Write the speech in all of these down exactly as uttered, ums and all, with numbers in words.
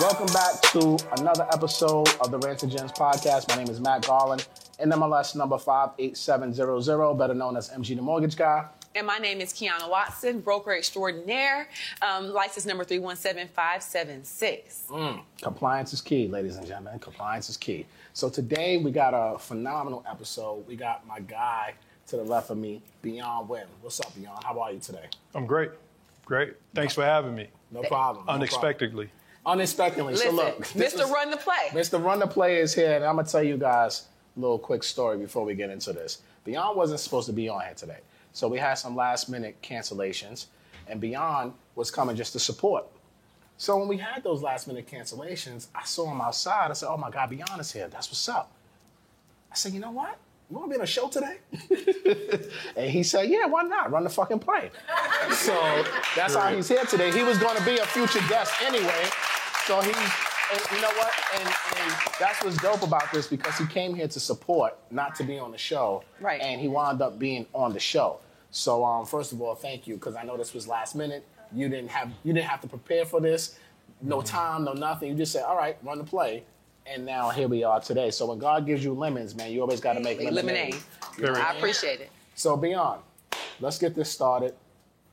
Welcome back to another episode of the Rancid Gems Podcast. My name is Matt Garland, N M L S number five eight seven zero zero, better known as M G the Mortgage Guy. And my name is Kiana Watson, broker extraordinaire, um, license number three one seven five seven six. Mm. Compliance is key, ladies and gentlemen. Compliance is key. So today we got a phenomenal episode. We got my guy to the left of me, Beyond Whitten. What's up, Beyond? How are you today? I'm great. Great. Thanks for having me. No problem. Unexpectedly. No problem. Unexpectedly. Listen, so look, Mister Was, Run the Play. Mister Run the Play is here, and I'm going to tell you guys a little quick story before we get into this. Beyond wasn't supposed to be on here today, so we had some last-minute cancellations, and Beyond was coming just to support. So when we had those last-minute cancellations, I saw him outside. I said, oh, my God, Beyond is here. That's what's up. I said, you know what? You want to be on a show today? And he said, yeah, why not? Run the fucking play. So that's how he's here today. He was going to be a future guest anyway. So he, and you know what, and, and that's what's dope about this, because he came here to support, not to be on the show, right? And he wound up being on the show. So um, first of all, thank you, because I know this was last minute. You didn't have you didn't have to prepare for this, no time, no nothing. You just said, all right, run the play, and now here we are today. So when God gives you lemons, man, you always got to make lemonade. Lemonade. You know I mean? Appreciate it. So Beyond, let's get this started.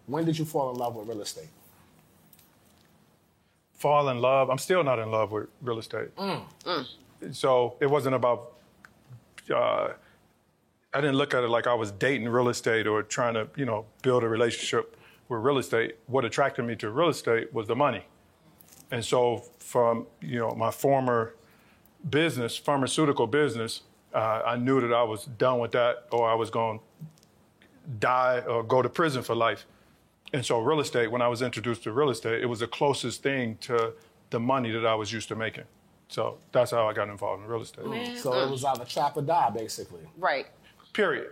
When did you fall in love with real estate? Fall in love. I'm still not in love with real estate. Mm, mm. So it wasn't about, uh, I didn't look at it like I was dating real estate or trying to, you know, build a relationship with real estate. What attracted me to real estate was the money. And so from, you know, my former business, pharmaceutical business, uh, I knew that I was done with that, or I was going to die or go to prison for life. And so real estate, when I was introduced to real estate, it was the closest thing to the money that I was used to making. So that's how I got involved in real estate. Mm. So mm. it was either trap or die, basically. Right. Period.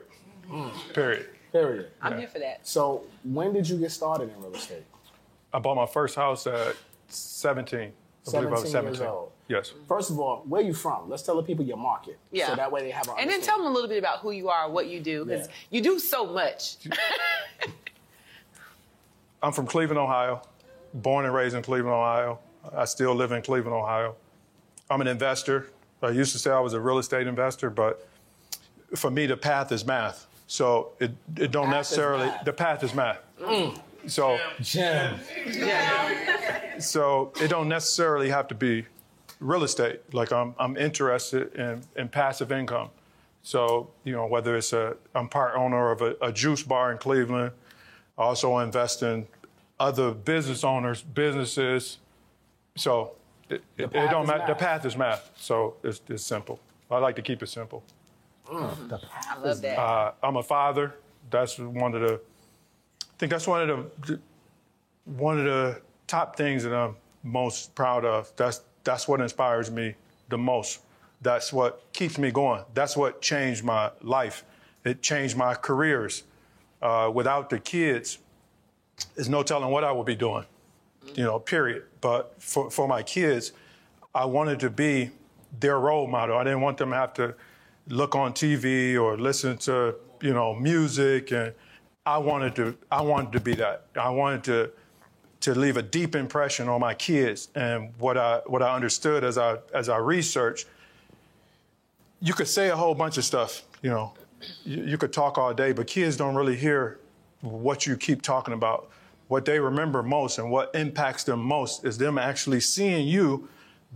Mm. Period. Period. I'm yeah. here for that. So when did you get started in real estate? I bought my first house at seventeen. I seventeen believe I was seventeen. Years old. Yes. First of all, where are you from? Let's tell the people your market. Yeah. So that way they have an understanding. And then tell them a little bit about who you are, what you do, because yeah. you do so much. I'm from Cleveland, Ohio, born and raised in Cleveland, Ohio. I still live in Cleveland, Ohio. I'm an investor. I used to say I was a real estate investor, but for me, the path is math. So it, it don't path necessarily, the path is math. Mm. So, Jim. Jim. So it don't necessarily have to be real estate. Like I'm, I'm interested in, in passive income. So, you know, whether it's a, I'm part owner of a, a juice bar in Cleveland, also invest in other business owners, businesses. So it, it, it don't matter. The path is math. So it's, it's simple. I like to keep it simple. Mm. The path I love is, that. Uh, I'm a father. That's one of the, I think that's one of the, one of the top things that I'm most proud of. That's, that's what inspires me the most. That's what keeps me going. That's what changed my life. It changed my careers. Uh, without the kids, there's no telling what I would be doing, you know, period. But for, for my kids, I wanted to be their role model. I didn't want them to have to look on T V or listen to, you know, music. And I wanted to, I wanted to be that. I wanted to, to leave a deep impression on my kids. And what I, what I understood as I, as I researched, you could say a whole bunch of stuff, you know, you, you could talk all day, but kids don't really hear what you keep talking about. What they remember most and what impacts them most is them actually seeing you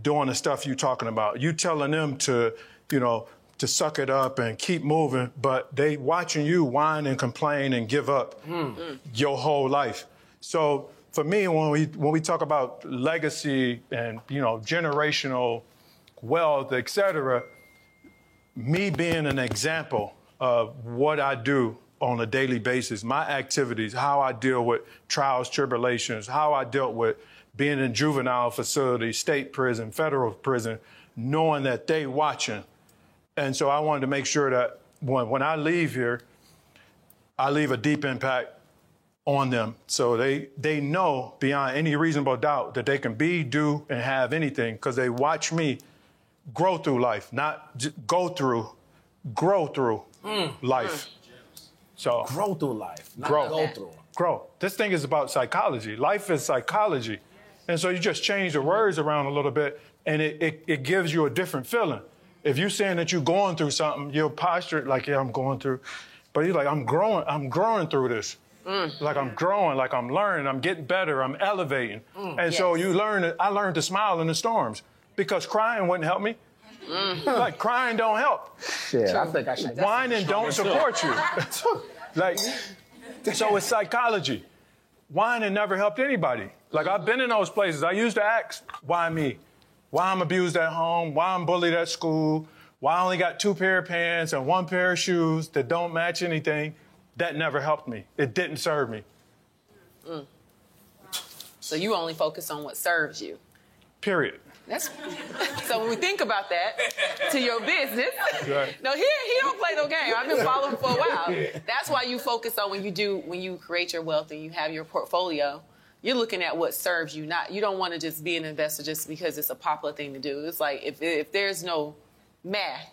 doing the stuff you're talking about. You telling them to, you know, to suck it up and keep moving, but they watching you whine and complain and give up mm. your whole life. So for me, when we when we talk about legacy and, you know, generational wealth, et cetera, me being an example of what I do on a daily basis, my activities, how I deal with trials, tribulations, how I dealt with being in juvenile facilities, state prison, federal prison, knowing that they watching. And so I wanted to make sure that when, when I leave here, I leave a deep impact on them. So they, they know beyond any reasonable doubt that they can be, do, and have anything because they watch me grow through life, not j- go through, grow through mm. life. Mm. So grow through life, not grow. go through. Grow. This thing is about psychology. Life is psychology. And so you just change the words around a little bit and it, it, it gives you a different feeling. If you're saying that you're going through something, you'll posture it like, yeah, I'm going through. But you're like, I'm growing, I'm growing through this. Mm. Like I'm growing, like I'm learning, I'm getting better, I'm elevating. Mm. And yes. so you learn, I learned to smile in the storms because crying wouldn't help me. Mm. Like crying don't help. Shit, True. I think I should. Whining don't support you. Like, so it's psychology. Whining never helped anybody. Like I've been in those places. I used to ask, why me? Why I'm abused at home? Why I'm bullied at school? Why I only got two pair of pants and one pair of shoes that don't match anything? That never helped me. It didn't serve me. Mm. So you only focus on what serves you. Period. That's so when we think about that, to your business. Right. No, he he don't play no game. I've been following for a while. That's why you focus on when you do when you create your wealth and you have your portfolio. You're looking at what serves you. Not you don't want to just be an investor just because it's a popular thing to do. It's like if if there's no math,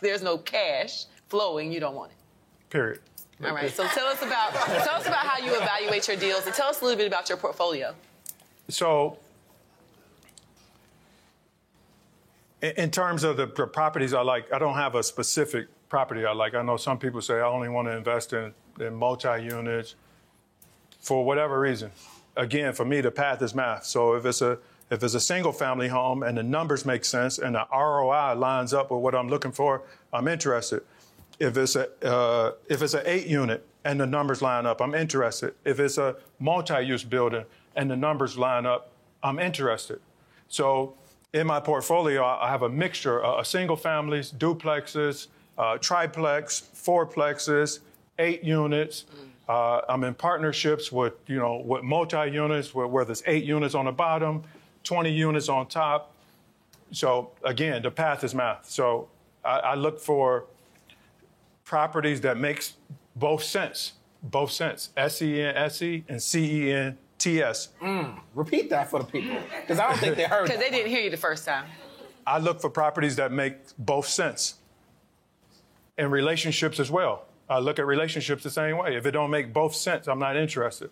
there's no cash flowing, you don't want it. Period. All right, so tell us about tell us about how you evaluate your deals and tell us a little bit about your portfolio. So in terms of the properties I like, I don't have a specific property I like. I know some people say I only want to invest in, in multi-units for whatever reason. Again, for me, the path is math. So if it's a if it's a single family home and the numbers make sense and the R O I lines up with what I'm looking for, I'm interested. If it's a uh, if it's an eight unit and the numbers line up, I'm interested. If it's a multi-use building and the numbers line up, I'm interested. So in my portfolio, I have a mixture of single families, duplexes, uh, triplex, fourplexes, eight units. Uh, I'm in partnerships with, you know, with multi-units, where, where there's eight units on the bottom, twenty units on top. So again, the path is math. So I, I look for properties that makes both sense, both sense, S E N S E and C E N T S. Mm, repeat that for the people, because I don't think they heard it. Because they didn't hear you the first time. I look for properties that make both sense. And relationships as well. I look at relationships the same way. If it don't make both sense, I'm not interested.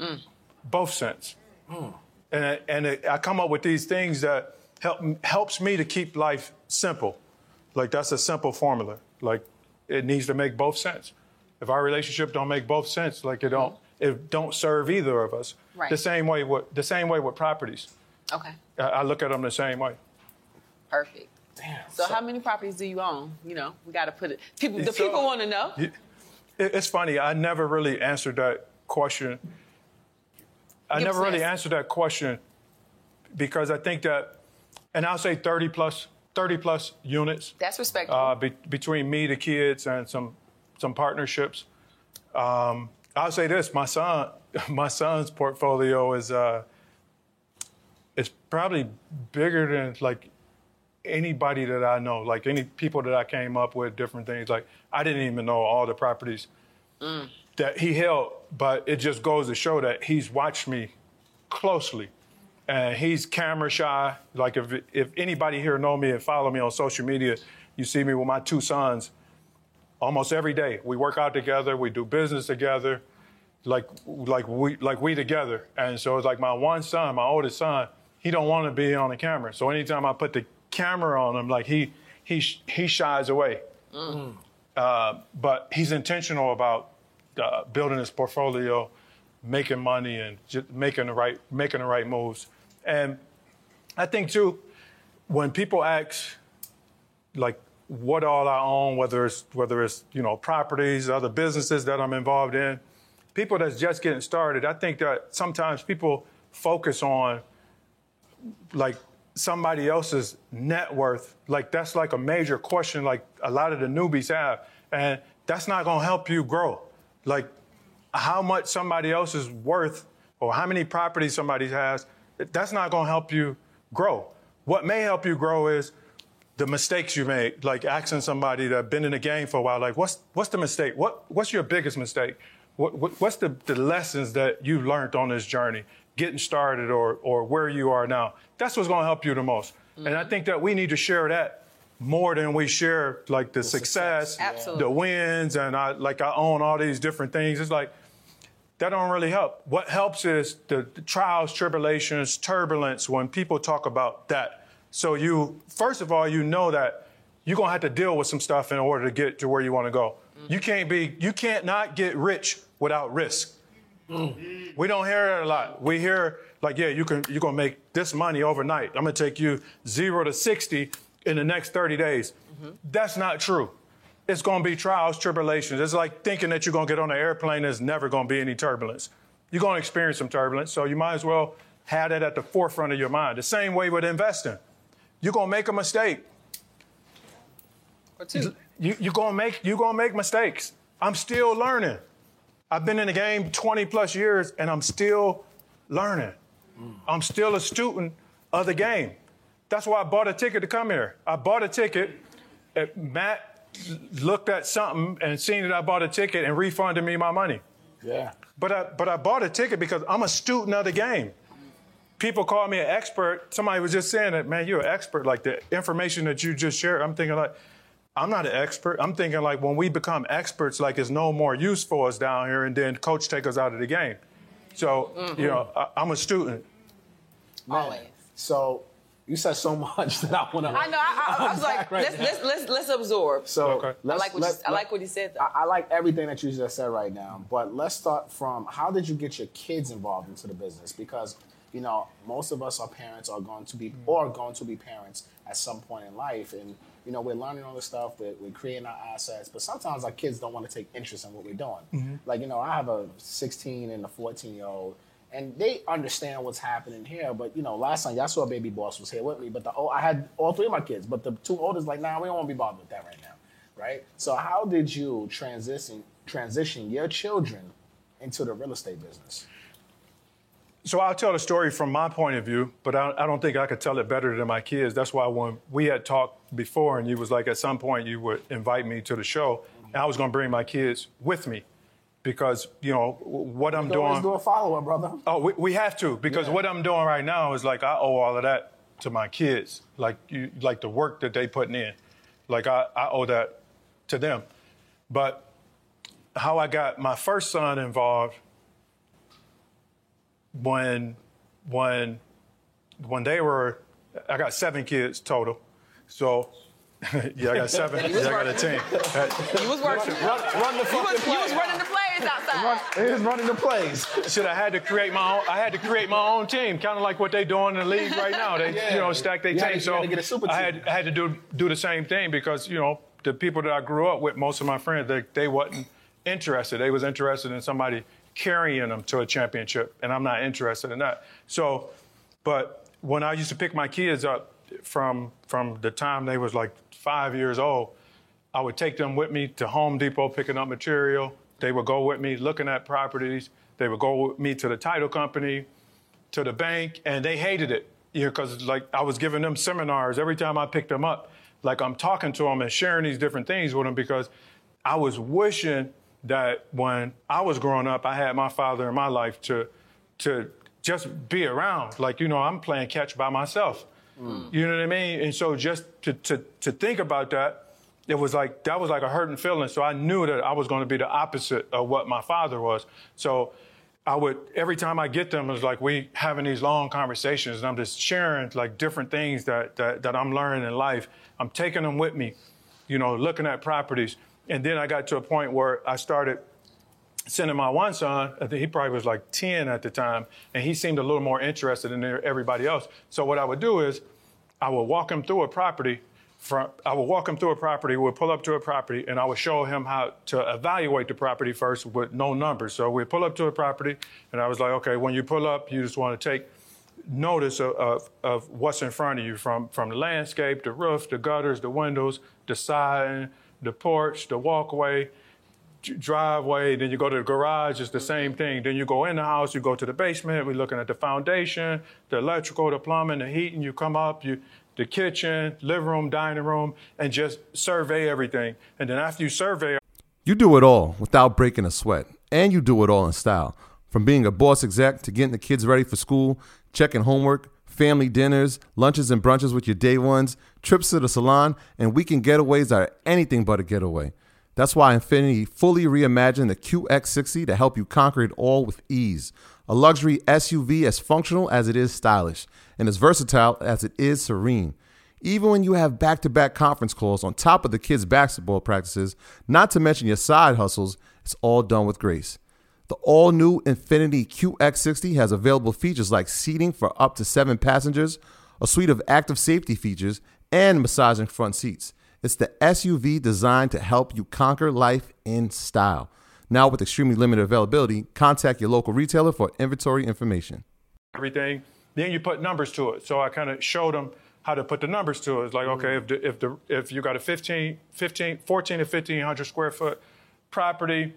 Mm. Both sense. Mm. And, I, and it, I come up with these things that help helps me to keep life simple. Like that's a simple formula. Like. It needs to make both sense. If our relationship don't make both sense, like it don't, it don't serve either of us. Right. The same way with the same way with properties. Okay. I, I look at them the same way. Perfect. Damn. So, so how many properties do you own? You know, we got to put it. People, the so, people want to know. It, it's funny. I never really answered that question. I Give never really answered that question because I think that, and I'll say thirty plus. thirty plus units. That's respectable. Uh, be- between me, the kids, and some some partnerships. Um, I'll say this: my son, my son's portfolio is uh, it's probably bigger than like anybody that I know. Like any people that I came up with, different things. Like I didn't even know all the properties mm. that he held, but it just goes to show that he's watched me closely. And he's camera shy. Like if if anybody here know me and follow me on social media, You see me with my two sons almost every day. We work out together. We do business together, like like we like we together. And so it's like my one son, my oldest son, he don't want to be on the camera. So anytime I put the camera on him, like he he he shies away. Mm. Uh, but he's intentional about uh, building his portfolio, making money, and just making the right making the right moves. And I think too, when people ask, like, what all I own, whether it's whether it's you know properties, other businesses that I'm involved in, people that's just getting started, I think that sometimes people focus on like somebody else's net worth. Like that's like a major question like a lot of the newbies have, and that's not gonna help you grow. Like how much somebody else is worth or how many properties somebody has, that's not gonna help you grow. What may help you grow is the mistakes you made, like asking somebody that's been in the game for a while, like what's what's the mistake? What what's your biggest mistake? What, what what's the, the lessons that you learned on this journey, getting started or or where you are now? That's what's going to help you the most. Mm-hmm. And I think that we need to share that more than we share like the, the success, success. Yeah. the wins, and I like I own all these different things. It's like that don't really help. What helps is the, the trials, tribulations, turbulence when people talk about that. So you, first of all, you know that you're going to have to deal with some stuff in order to get to where you want to go. Mm-hmm. You can't be, you can't not get rich without risk. Mm. We don't hear it a lot. We hear like, yeah, you can, you're going to make this money overnight. I'm going to take you zero to sixty in the next thirty days. Mm-hmm. That's not true. It's going to be trials, tribulations. It's like thinking that you're going to get on an airplane. There's never going to be any turbulence. You're going to experience some turbulence. So you might as well have that at the forefront of your mind. The same way with investing. You're going to make a mistake. Or two. You, you're going to make, you're going to make mistakes. I'm still learning. I've been in the game twenty plus years and I'm still learning. Mm. I'm still a student of the game. That's why I bought a ticket to come here. I bought a ticket. Matt looked at something and seen that I bought a ticket and refunded me my money. Yeah. But I, but I bought a ticket because I'm a student of the game. People call me an expert. Somebody was just saying that, man, you're an expert. Like the information that you just shared, I'm thinking like, I'm not an expert. I'm thinking like when we become experts, like it's no more use for us down here and then coach take us out of the game. So, mm-hmm. you know, I, I'm a student. Man, always. So you said so much that I want to. I know. I, I, I was like, right let's, let's, let's, let's absorb. So okay. let's, I, like what let's, you, I like what you said. I, I like everything that you just said right now. But let's start from how did you get your kids involved into the business? Because you know, most of us, our parents are going to be, or going to be parents at some point in life. And, you know, we're learning all this stuff, we're, we're creating our assets, but sometimes our kids don't want to take interest in what we're doing. Mm-hmm. Like, you know, I have a sixteen and a fourteen-year-old, and they understand what's happening here. But, you know, last time, y'all saw Baby Boss was here with me, but the oh, I had all three of my kids, but the two oldest, like, nah, we don't want to be bothered with that right now, right? So how did you transition transition your children into the real estate business? So I'll tell the story from my point of view, but I, I don't think I could tell it better than my kids. That's why when we had talked before and you was like, at some point you would invite me to the show, and I was going to bring my kids with me because, you know, what I'm doing. Let's do a follow-up, brother. Oh, we, we have to, because yeah. what I'm doing right now is like I owe all of that to my kids, like you, like the work that they putting in. Like I, I owe that to them. But how I got my first son involved When, when, when they were, I got seven kids total. So, yeah, I got seven. Yeah, I got a team. He was working. Run, run the fucking plays. He was running the plays outside. Run, he was running the plays. Shit, I had to create my own. I had to create my own team, kind of like what they doing in the league right now. They, yeah. you know, stack their team. So get a super team. I had, I had to do do the same thing because you know the people that I grew up with, most of my friends, they they wasn't interested. They was interested in somebody carrying them to a championship, and I'm not interested in that. So, but when I used to pick my kids up from from the time they was like five years old, I would take them with me to Home Depot picking up material. They would go with me looking at properties. They would go with me to the title company, to the bank, and they hated it. You know, because like I was giving them seminars every time I picked them up. Like I'm talking to them and sharing these different things with them because I was wishing that when I was growing up, I had my father in my life to to just be around. Like, you know, I'm playing catch by myself. Mm. You know what I mean? And so just to to to think about that it was like, that was like a hurting feeling. So I knew that I was going to be the opposite of what my father was. So I would, every time I get them, it's like we having these long conversations and I'm just sharing like different things that, that, that I'm learning in life. I'm taking them with me, you know, looking at properties. And then I got to a point where I started sending my one son, I think he probably was like ten at the time, and he seemed a little more interested than everybody else. So what I would do is I would walk him through a property. From, I would walk him through a property, we'd pull up to a property, and I would show him how to evaluate the property first with no numbers. So we'd pull up to a property, and I was like, okay, when you pull up, you just want to take notice of, of, of what's in front of you, from, from the landscape, the roof, the gutters, the windows, the siding, the porch, the walkway, driveway, then you go to the garage, it's the same thing. Then you go in the house, you go to the basement, we're looking at the foundation, the electrical, the plumbing, the heating, you come up, you... the kitchen, living room, dining room, and just survey everything. And then after you survey... You do it all without breaking a sweat, and you do it all in style. From being a boss exec to getting the kids ready for school, checking homework, family dinners, lunches and brunches with your day ones, trips to the salon, and weekend getaways are anything but a getaway. That's why Infiniti fully reimagined the Q X sixty to help you conquer it all with ease. A luxury S U V as functional as it is stylish and as versatile as it is serene. Even when you have back-to-back conference calls on top of the kids' basketball practices, not to mention your side hustles, it's all done with grace. The all-new Infiniti Q X sixty has available features like seating for up to seven passengers, a suite of active safety features, and massaging front seats. It's the S U V designed to help you conquer life in style. Now with extremely limited availability, contact your local retailer for inventory information. Everything, then you put numbers to it. So I kind of showed them how to put the numbers to it. It's like, okay, if the, if the if you got a fifteen, fifteen, fourteen to fifteen hundred square foot property,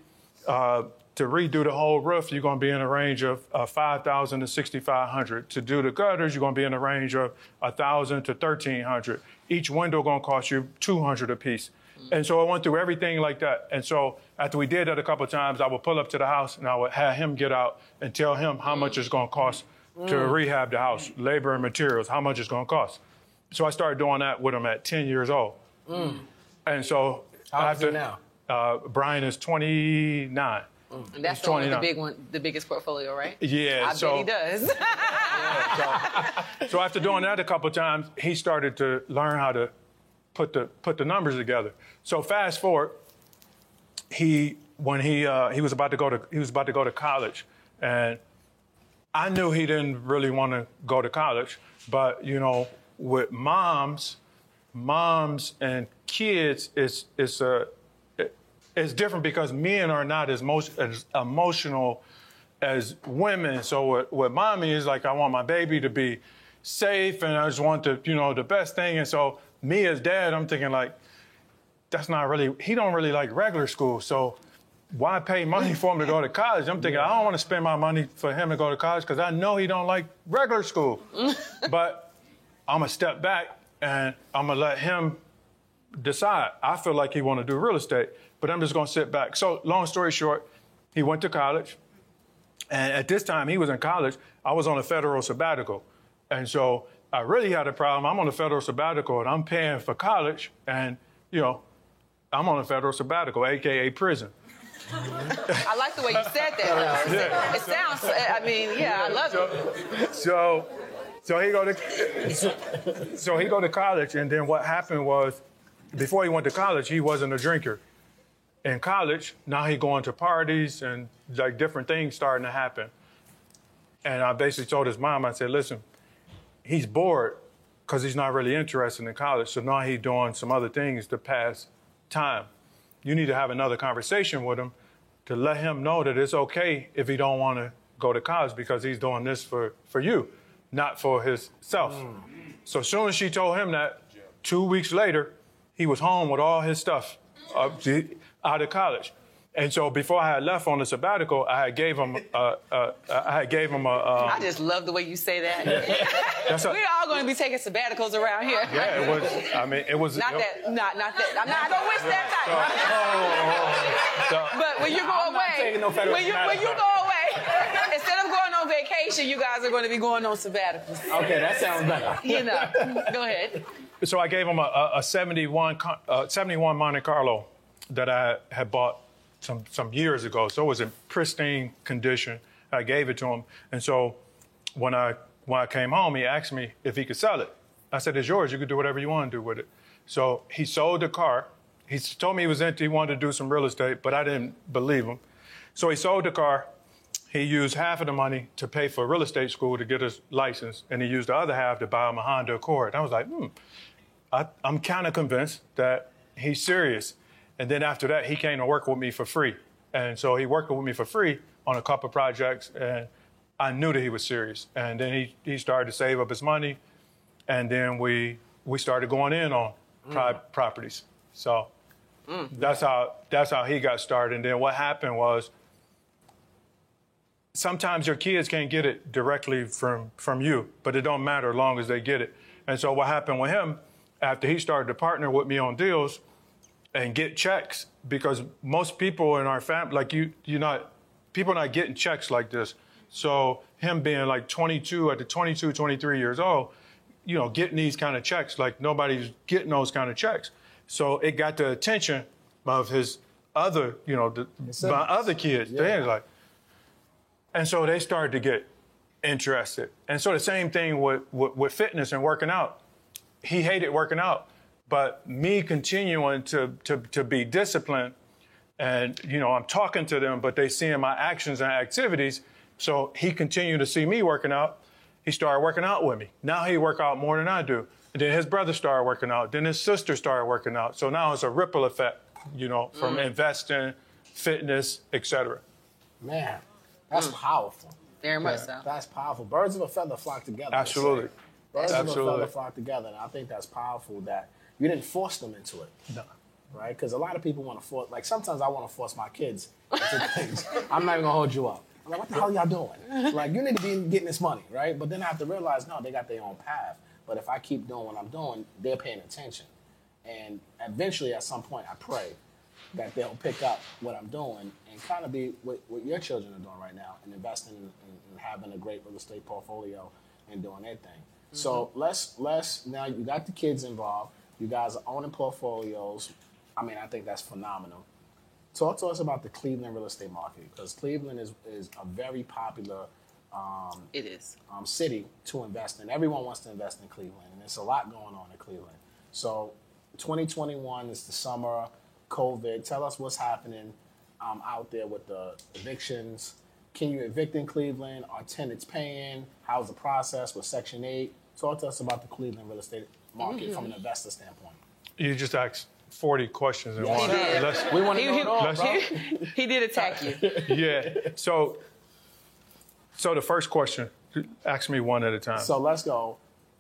uh, to redo the whole roof, you're going to be in a range of uh, five thousand to sixty-five hundred. To do the gutters, you're going to be in a range of one thousand to thirteen hundred. Each window going to cost you two hundred a piece. And so I went through everything like that. And so after we did that a couple of times, I would pull up to the house and I would have him get out and tell him how much it's going to cost to rehab the house, labor and materials, how much it's going to cost. So I started doing that with him at ten years old. Mm. And so how old is he now? Uh, Brian is twenty-nine. And that's the one with the big one, the biggest portfolio, right? Yeah. I so, bet he does. Yeah, so, so after doing that a couple of times, he started to learn how to put the put the numbers together. So fast forward, he when he uh, he was about to go to he was about to go to college, and I knew he didn't really want to go to college, but you know, with moms, moms and kids, it's it's a it's different because men are not as, most, as emotional as women. So what, what mommy is like, I want my baby to be safe and I just want the, you know, the best thing. And so me as dad, I'm thinking like, that's not really, he don't really like regular school. So why pay money for him to go to college? I'm thinking, yeah. I don't want to spend my money for him to go to college because I know he don't like regular school. But I'm going to step back and I'm going to let him decide. I feel like he want to do real estate, but I'm just going to sit back. So long story short, he went to college. And at this time he was in college, I was on a federal sabbatical. And so I really had a problem. I'm on a federal sabbatical and I'm paying for college. And, you know, I'm on a federal sabbatical, A K A prison. I like the way you said that, though. Yeah. It sounds, I mean, yeah, I love so, it. So, so, he go to, so he go to college. And then what happened was, before he went to college, he wasn't a drinker. In college, now he going to parties and like different things starting to happen. And I basically told his mom, I said, listen, he's bored because he's not really interested in college. So now he's doing some other things to pass time. You need to have another conversation with him to let him know that it's okay if he don't want to go to college because he's doing this for, for you, not for himself. Mm. So as soon as she told him that, two weeks later, he was home with all his stuff. Uh, out of college. And so before I had left on the sabbatical, I had gave him, uh, uh, I had gave him a... Um, I just love the way you say that. Yeah. a, We're all going to be taking sabbaticals around here. Yeah, it was, I mean, it was... Not it, that, not, not that, I'm not, I don't wish that so, type. So, but when you go I'm away, no when, you, when you go away, instead of going on vacation, vacation, you guys are going to be going on sabbatical. Okay, that sounds better. You know, go ahead. So I gave him a, a seventy-one Monte Carlo that I had bought some some years ago. So it was in pristine condition. I gave it to him. And so when I when I came home, he asked me if he could sell it. I said, it's yours. You can do whatever you want to do with it. So he sold the car. He told me he was empty. He wanted to do some real estate, but I didn't believe him. So he sold the car. He used half of the money to pay for real estate school to get his license, and he used the other half to buy him a Honda Accord. And I was like, hmm, I, I'm kind of convinced that he's serious. And then after that, he came to work with me for free. And so he worked with me for free on a couple of projects, and I knew that he was serious. And then he, he started to save up his money, and then we we started going in on mm. pri- properties. So mm. that's how that's how he got started. And then what happened was, sometimes your kids can't get it directly from, from you, but it don't matter as long as they get it. And so what happened with him, after he started to partner with me on deals and get checks, because most people in our family, like you, you're not, people are not getting checks like this. So him being like twenty-two, at the twenty-two, twenty-three years old, you know, getting these kind of checks, like nobody's getting those kind of checks. So it got the attention of his other, you know, the, my other kids. Yeah. They're like, and so they started to get interested. And so the same thing with, with, with fitness and working out. He hated working out, but me continuing to, to, to be disciplined, and, you know, I'm talking to them, but they seeing my actions and activities. So he continued to see me working out. He started working out with me. Now he work out more than I do. And then his brother started working out. Then his sister started working out. So now it's a ripple effect, you know, from mm. investing, fitness, et cetera. Man. That's mm. powerful. Very much yeah. so. That's powerful. Birds of a feather flock together. Absolutely. Birds Absolutely. of a feather flock together. And I think that's powerful that you didn't force them into it. No. Right? Because a lot of people want to force, like sometimes I want to force my kids into things. I'm not even going to hold you up. I'm like, what the hell y'all doing? Like, you need to be getting this money, right? But then I have to realize, no, they got their own path. But if I keep doing what I'm doing, they're paying attention. And eventually, at some point, I pray that they'll pick up what I'm doing and kind of be what, what your children are doing right now and investing in, in, in having a great real estate portfolio and doing their thing. Mm-hmm. So let's, let's, now you got the kids involved. You guys are owning portfolios. I mean, I think that's phenomenal. Talk to us about the Cleveland real estate market, because Cleveland is, is a very popular um, it is. Um, city to invest in. Everyone wants to invest in Cleveland, and there's a lot going on in Cleveland. So twenty twenty-one is the summer. COVID. Tell us what's happening um, out there with the evictions. Can you evict in Cleveland? Are tenants paying? How's the process with Section eight? Talk to us about the Cleveland real estate market mm-hmm. from an investor standpoint. You just asked forty questions in yes, one. He did. Let's, we want to know all, bro. He, he did attack you. yeah. So, so the first question, ask me one at a time. So let's go.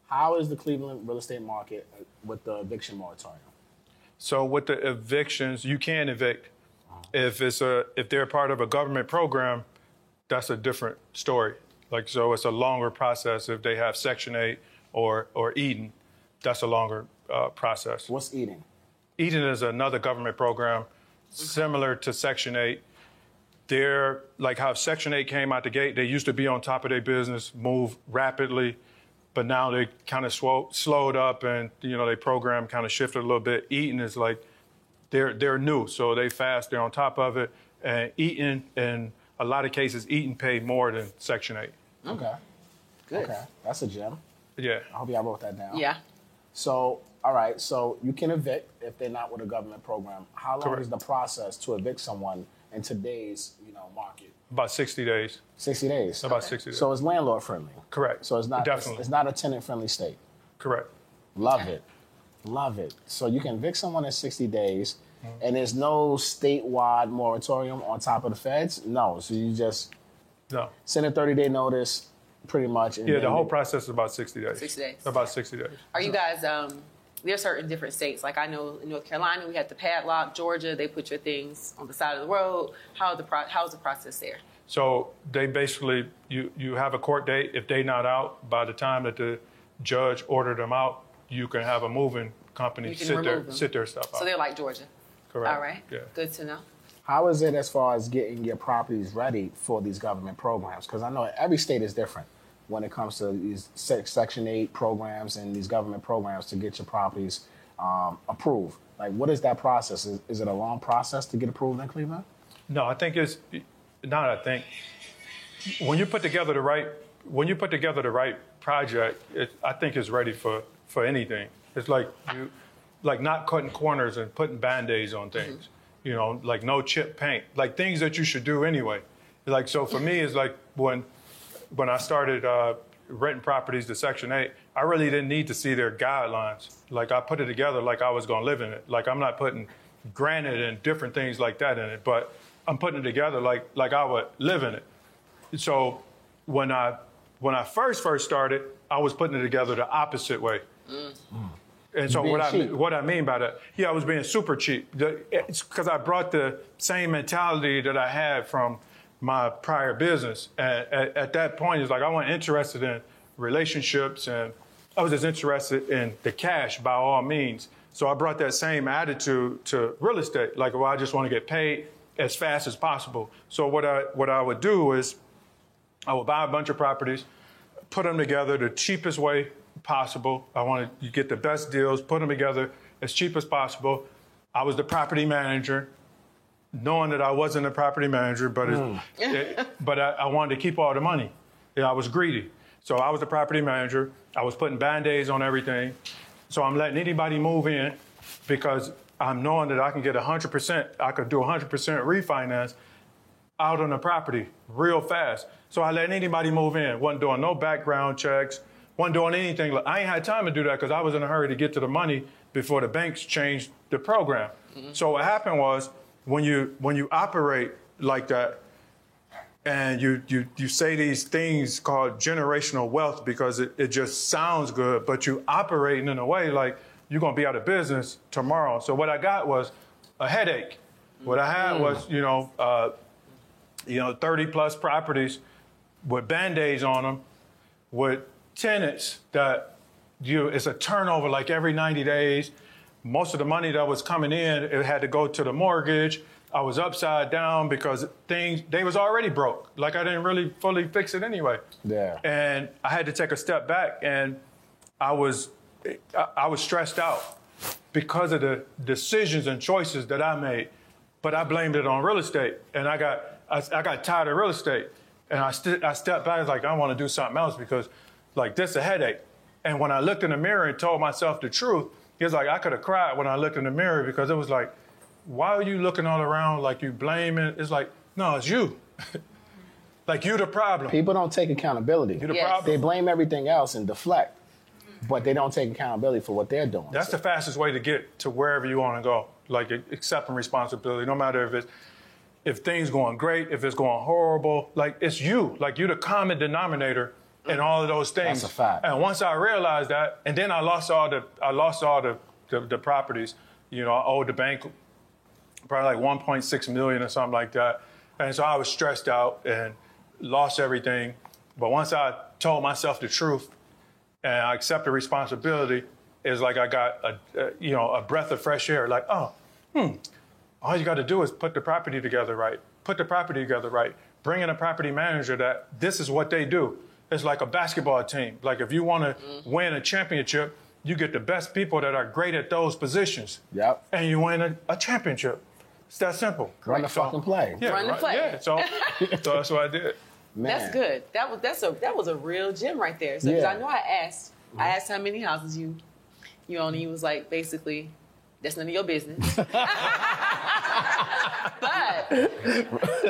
How is the Cleveland real estate market with the eviction moratorium? So with the evictions, you can evict. If it's a if they're part of a government program, that's a different story. Like, so it's a longer process. If they have Section eight or or EDEN, that's a longer uh, process. What's EDEN? EDEN is another government program similar to Section eight. They're like how Section eight came out the gate. They used to be on top of their business, move rapidly. But now they kind of slow, slowed up, and, you know, their program kind of shifted a little bit. EDEN is like, they're they're new, so they fast, they're on top of it. And EDEN, in a lot of cases, EDEN paid more than Section eight. Okay. Good. Okay, that's a gem. Yeah. I hope y'all wrote that down. Yeah. So, all right, so you can evict if they're not with a government program. How long Correct. is the process to evict someone in today's, you know, market? About sixty days. sixty days. About okay. sixty days. So it's landlord friendly. Correct. So it's not Definitely. It's, it's not a tenant friendly state. Correct. Love okay. it. Love it. So you can evict someone in sixty days, mm-hmm. and there's no statewide moratorium on top of the feds? No. So you just no. send a thirty-day notice pretty much. And yeah, the whole process is about sixty days. sixty days. About sixty days. Are you guys, um, there are certain different states. Like, I know in North Carolina, we had the padlock. Georgia, they put your things on the side of the road. How the pro- how's the process there? So they basically, you, you have a court date. If they're not out, by the time that the judge ordered them out, you can have a moving company sit their, sit their stuff out. So they're like Georgia. Correct. All right. Yeah. Good to know. How is it as far as getting your properties ready for these government programs? Because I know every state is different when it comes to these Section eight programs and these government programs to get your properties um, approved. Like, what is that process? Is, is it a long process to get approved in Cleveland? No, I think it's not. I think when you put together the right when you put together the right project, it, I think it's ready for, for anything. It's like you, like not cutting corners and putting band-aids on things. Mm-hmm. You know, like no chip paint, like things that you should do anyway. Like, so for me, it's like when when I started uh, renting properties to Section eight, I really didn't need to see their guidelines. Like I put it together like I was gonna live in it. Like I'm not putting granite and different things like that in it, but I'm putting it together like like I would live in it. So when I when I first first started, I was putting it together the opposite way. Mm. Mm. And so what I, what I mean by that, yeah, I was being super cheap. It's because I brought the same mentality that I had from my prior business. And at, at that point, it's like I wasn't interested in relationships and I was just interested in the cash by all means. So I brought that same attitude to real estate. Like, well, I just want to get paid as fast as possible. So what I what I would do is I would buy a bunch of properties, put them together the cheapest way possible. I wanted to get the best deals, put them together as cheap as possible. I was the property manager, knowing that I wasn't a property manager, but mm. it, it, but I, I wanted to keep all the money. Yeah, I was greedy. So I was the property manager. I was putting band-aids on everything. So I'm letting anybody move in because I'm knowing that I can get one hundred percent, I could do one hundred percent refinance out on the property real fast. So I let anybody move in. Wasn't doing no background checks. Wasn't doing anything. I ain't had time to do that because I was in a hurry to get to the money before the banks changed the program. Mm-hmm. So what happened was when you when you operate like that and you you you say these things called generational wealth because it, it just sounds good, but you operating in a way like you're going to be out of business tomorrow. So what I got was a headache. What I had mm-hmm. was, you know, uh, you know, thirty plus properties with Band-Aids on them, with tenants that you, it's a turnover like every ninety days. Most of the money that was coming in, it had to go to the mortgage. I was upside down because things, they was already broke. Like I didn't really fully fix it anyway. Yeah. And I had to take a step back and I was, I, I was stressed out because of the decisions and choices that I made, but I blamed it on real estate. And I got, I, I got tired of real estate and I, st- I stepped back. I was like, I want to do something else because like this a headache. And when I looked in the mirror and told myself the truth, it was like I could have cried when I looked in the mirror because it was like, why are you looking all around like you blaming? It's like, no, it's you. Like you the problem. People don't take accountability. You the yes. problem. They blame everything else and deflect, but they don't take accountability for what they're doing. That's so. The fastest way to get to wherever you want to go, like accepting responsibility, no matter if it's if things going great, if it's going horrible, like it's you, like you the common denominator and all of those things. That's a fact. And once I realized that, and then I lost all the I lost all the, the, the properties. You know, I owed the bank probably like one point six million or something like that. And so I was stressed out and lost everything. But once I told myself the truth and I accepted responsibility, it's like I got a, a you know a breath of fresh air. Like, oh, hmm, all you got to do is put the property together right. Put the property together right. Bring in a property manager that this is what they do. It's like a basketball team. Like if you want to mm-hmm. win a championship, you get the best people that are great at those positions. Yep. And you win a, a championship. It's that simple. Run the so, fucking play. Yeah, Run the right, play. Yeah. So, so that's what I did. Man. That's good. That was that's a that was a real gem right there. So yeah. I know I asked mm-hmm. I asked how many houses you you own, and he was like, basically, that's none of your business. But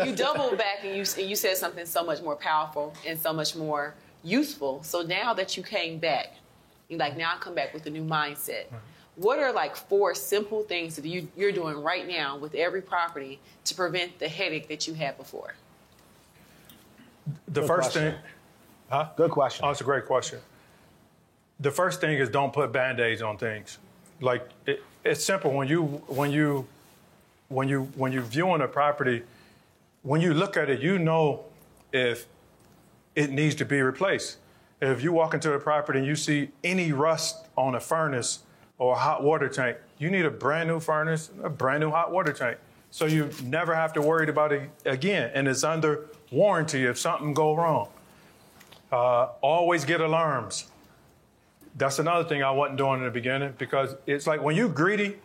you doubled back and you, and you said something so much more powerful and so much more useful. So now that you came back, you're like, now I come back with a new mindset. Mm-hmm. What are like four simple things that you, you're doing right now with every property to prevent the headache that you had before? The Good first question. thing, huh? Good question. Oh, it's a great question. The first thing is don't put Band-Aids on things. Like it, it's simple when you when you when you when you're viewing a property, when you look at it, you know if it needs to be replaced. If you walk into a property and you see any rust on a furnace or a hot water tank, you need a brand new furnace, a brand new hot water tank. so you never have to worry about it again. And it's under warranty if something go wrong. Uh, always get alarms. That's another thing I wasn't doing in the beginning, because it's like when you're greedy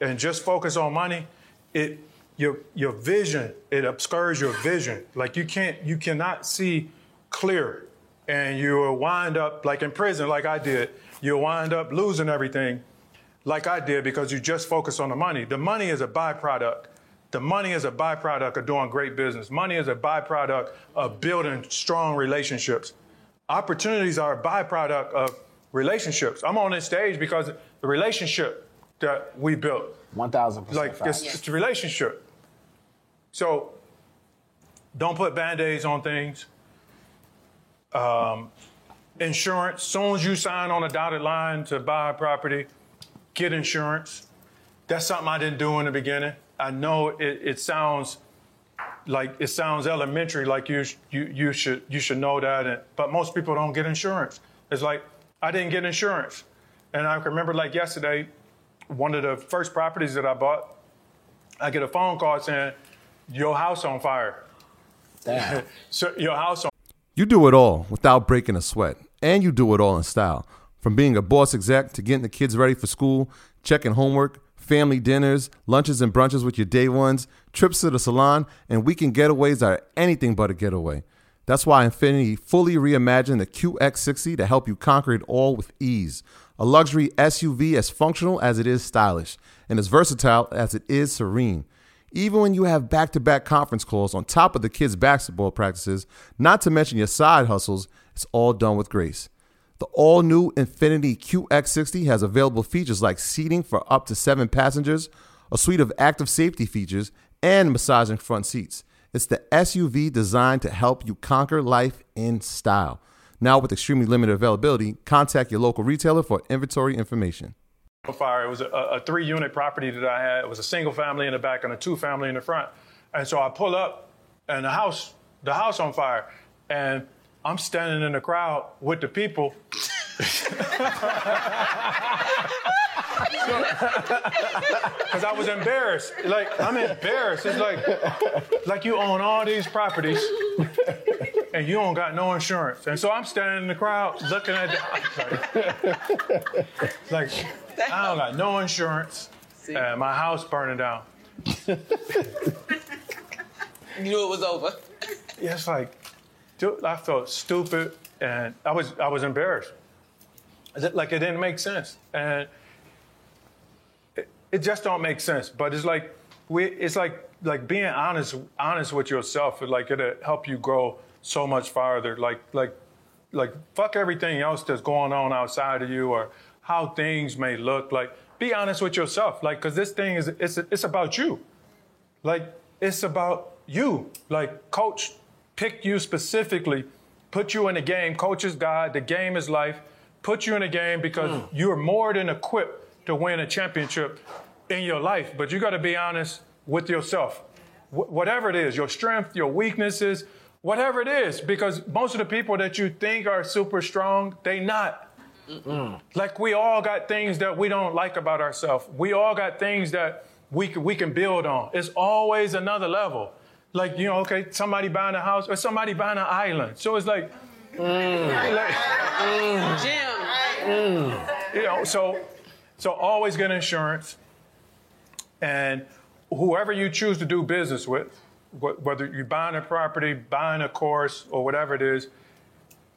and just focus on money, it your your vision, it obscures your vision. Like you can't, you cannot see clear. And you'll wind up like in prison, like I did. You'll wind up losing everything like I did, because you just focus on the money. The money is a byproduct. The money is a byproduct of doing great business. Money is a byproduct of building strong relationships. Opportunities are a byproduct of relationships. I'm on this stage because the relationship that we built. one thousand percent. Like, it's, it's a relationship. So don't put Band-Aids on things. Um, insurance, as soon as you sign on a dotted line to buy a property, get insurance. That's something I didn't do in the beginning. I know it, it sounds like it sounds elementary, like you you you should you should know that, and, but most people don't get insurance. It's like, I didn't get insurance. And I remember, like yesterday, one of the first properties that I bought, I get a phone call saying, your house on fire. Damn. So your house on. You do it all without breaking a sweat, and you do it all in style. From being a boss exec to getting the kids ready for school, checking homework, family dinners, lunches and brunches with your day ones, trips to the salon, and weekend getaways are anything but a getaway. That's why Infiniti fully reimagined the Q X sixty to help you conquer it all with ease. A luxury S U V as functional as it is stylish, and as versatile as it is serene. Even when you have back-to-back conference calls on top of the kids' basketball practices, not to mention your side hustles, it's all done with grace. The all-new Infiniti Q X sixty has available features like seating for up to seven passengers, a suite of active safety features, and massaging front seats. It's the S U V designed to help you conquer life in style. Now, with extremely limited availability, contact your local retailer for inventory information. Fire. It was a, a three-unit property that I had. It was a single-family in the back and a two-family in the front. And so I pull up, and the house, the house on fire. And I'm standing in the crowd with the people. Because I was embarrassed. Like, I'm embarrassed. It's like, like you own all these properties, and you don't got no insurance. And so I'm standing in the crowd looking at the... Like, like I don't got no insurance, and my house burning down. You knew it was over. Yeah, it's like, dude, I felt stupid, and I was I was embarrassed. Like, it didn't make sense. And it, it just don't make sense. But it's like, we, it's like, like being honest, honest with yourself, like, it'll help you grow so much farther. Like, like, like, fuck everything else that's going on outside of you or how things may look. Like, be honest with yourself. Like, cause this thing is, it's, it's about you. Like, it's about you. Like, coach picked you specifically, put you in a game. Coach is God. The game is life. Put you in a game because mm. you're more than equipped to win a championship in your life. But you got to be honest with yourself. Wh- whatever it is, your strength, your weaknesses, whatever it is, because most of the people that you think are super strong, they not. Mm-mm. Like, we all got things that we don't like about ourselves. We all got things that we can, we can build on. It's always another level. Like, you know, okay, somebody buying a house or somebody buying an island. So it's like, mm. like mm. Jim. Mm. You know, so, so always get insurance. And whoever you choose to do business with, whether you're buying a property, buying a course, or whatever it is,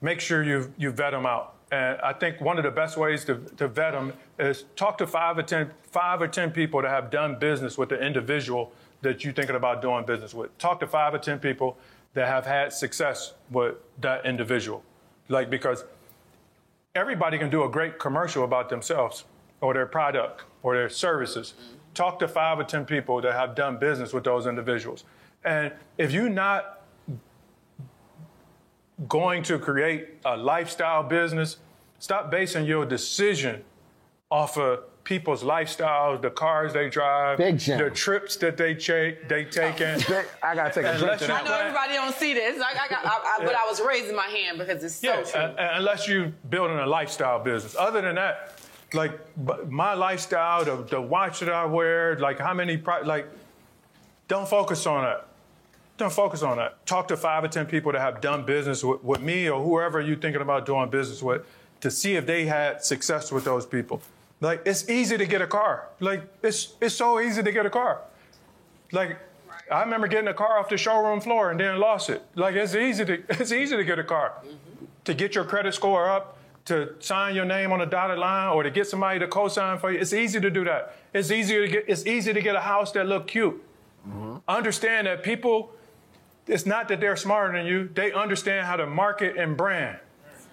make sure you you vet them out. And I think one of the best ways to, to vet them is talk to five or ten five or ten people that have done business with the individual that you're thinking about doing business with. Talk to five or ten people that have had success with that individual. Like, because everybody can do a great commercial about themselves or their product or their services. Talk to five or ten people that have done business with those individuals. And if you're not going to create a lifestyle business, stop basing your decision off of people's lifestyles, the cars they drive, the trips that they take. They take in. I gotta take a drink. I know everybody don't see this, I, I got, I, I, but I was raising my hand because it's so yeah, true. Uh, unless you're building a lifestyle business. Other than that, like my lifestyle, the, the watch that I wear, like how many, pro- like. Don't focus on it. Don't focus on it. Talk to five or ten people that have done business with, with me or whoever you're thinking about doing business with to see if they had success with those people. Like, it's easy to get a car. Like, it's it's so easy to get a car. Like, I remember getting a car off the showroom floor and then lost it. Like, it's easy to it's easy to get a car. Mm-hmm. To get your credit score up, to sign your name on a dotted line, or to get somebody to co-sign for you. It's easy to do that. It's easier to get it's easy to get a house that look cute. Mm-hmm. Understand that people, it's not that they're smarter than you. They understand how to market and brand.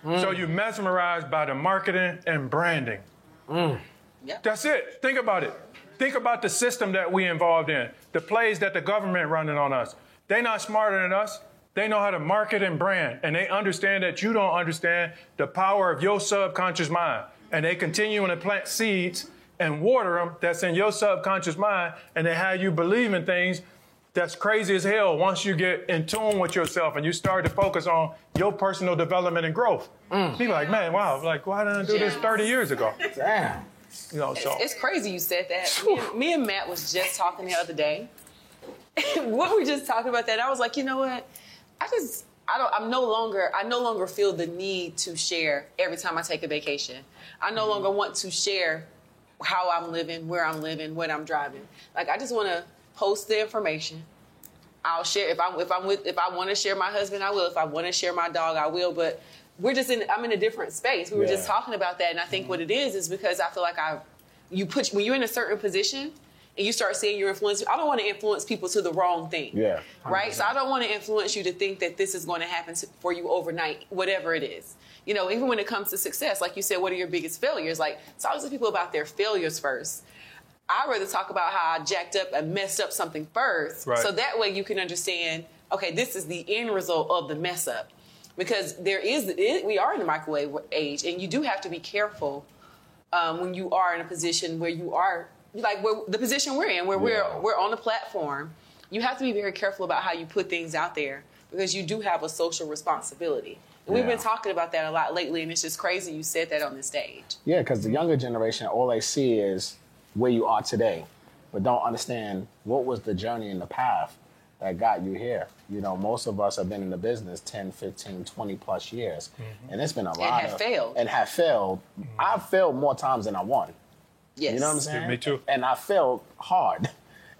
Mm. So you mesmerized by the marketing and branding. Mm. Yep. That's it. Think about it. Think about the system that we involved in, the plays that the government running on us. They're not smarter than us. They know how to market and brand, and they understand that you don't understand the power of your subconscious mind. And they continue to plant seeds and water them that's in your subconscious mind, and they have you believe in things that's crazy as hell once you get in tune with yourself and you start to focus on your personal development and growth. Mm. Be like, man, wow, like, why didn't I do yes. this thirty years ago? Damn. You know, so. It's, it's crazy you said that. Me and, me and Matt was just talking the other day. What we were just talking about that, I was like, you know what? I just, I don't, I'm no longer, I no longer feel the need to share every time I take a vacation. I no mm. longer want to share how I'm living, where I'm living, what I'm driving. Like, I just want to post the information. I'll share if I'm if I'm with if I want to share my husband, I will. If I want to share my dog, I will. But we're just in I'm in a different space. We were yeah. just talking about that, and I think mm-hmm. what it is is because I feel like I you put when you're in a certain position and you start seeing your influence. I don't want to influence people to the wrong thing. Yeah, one hundred percent. Right. So I don't want to influence you to think that this is going to happen to, for you overnight, whatever it is. You know, even when it comes to success, like you said, what are your biggest failures? Like, talk to people about their failures first. I'd rather talk about how I jacked up and messed up something first. Right. So that way you can understand, okay, this is the end result of the mess up. Because there is, it, we are in the microwave age, and you do have to be careful um, when you are in a position where you are, like where, the position we're in, where yeah. we're, we're on the platform. You have to be very careful about how you put things out there because you do have a social responsibility. Yeah. We've been talking about that a lot lately, and it's just crazy you said that on this stage. Yeah, because the younger generation, all they see is where you are today, but don't understand what was the journey and the path that got you here. You know, most of us have been in the business ten, fifteen, twenty plus years, mm-hmm. and it's been a lot and have of... failed. And have failed. Mm-hmm. I've failed more times than I won. Yes. You know what I'm saying? Yeah, me too. And I failed hard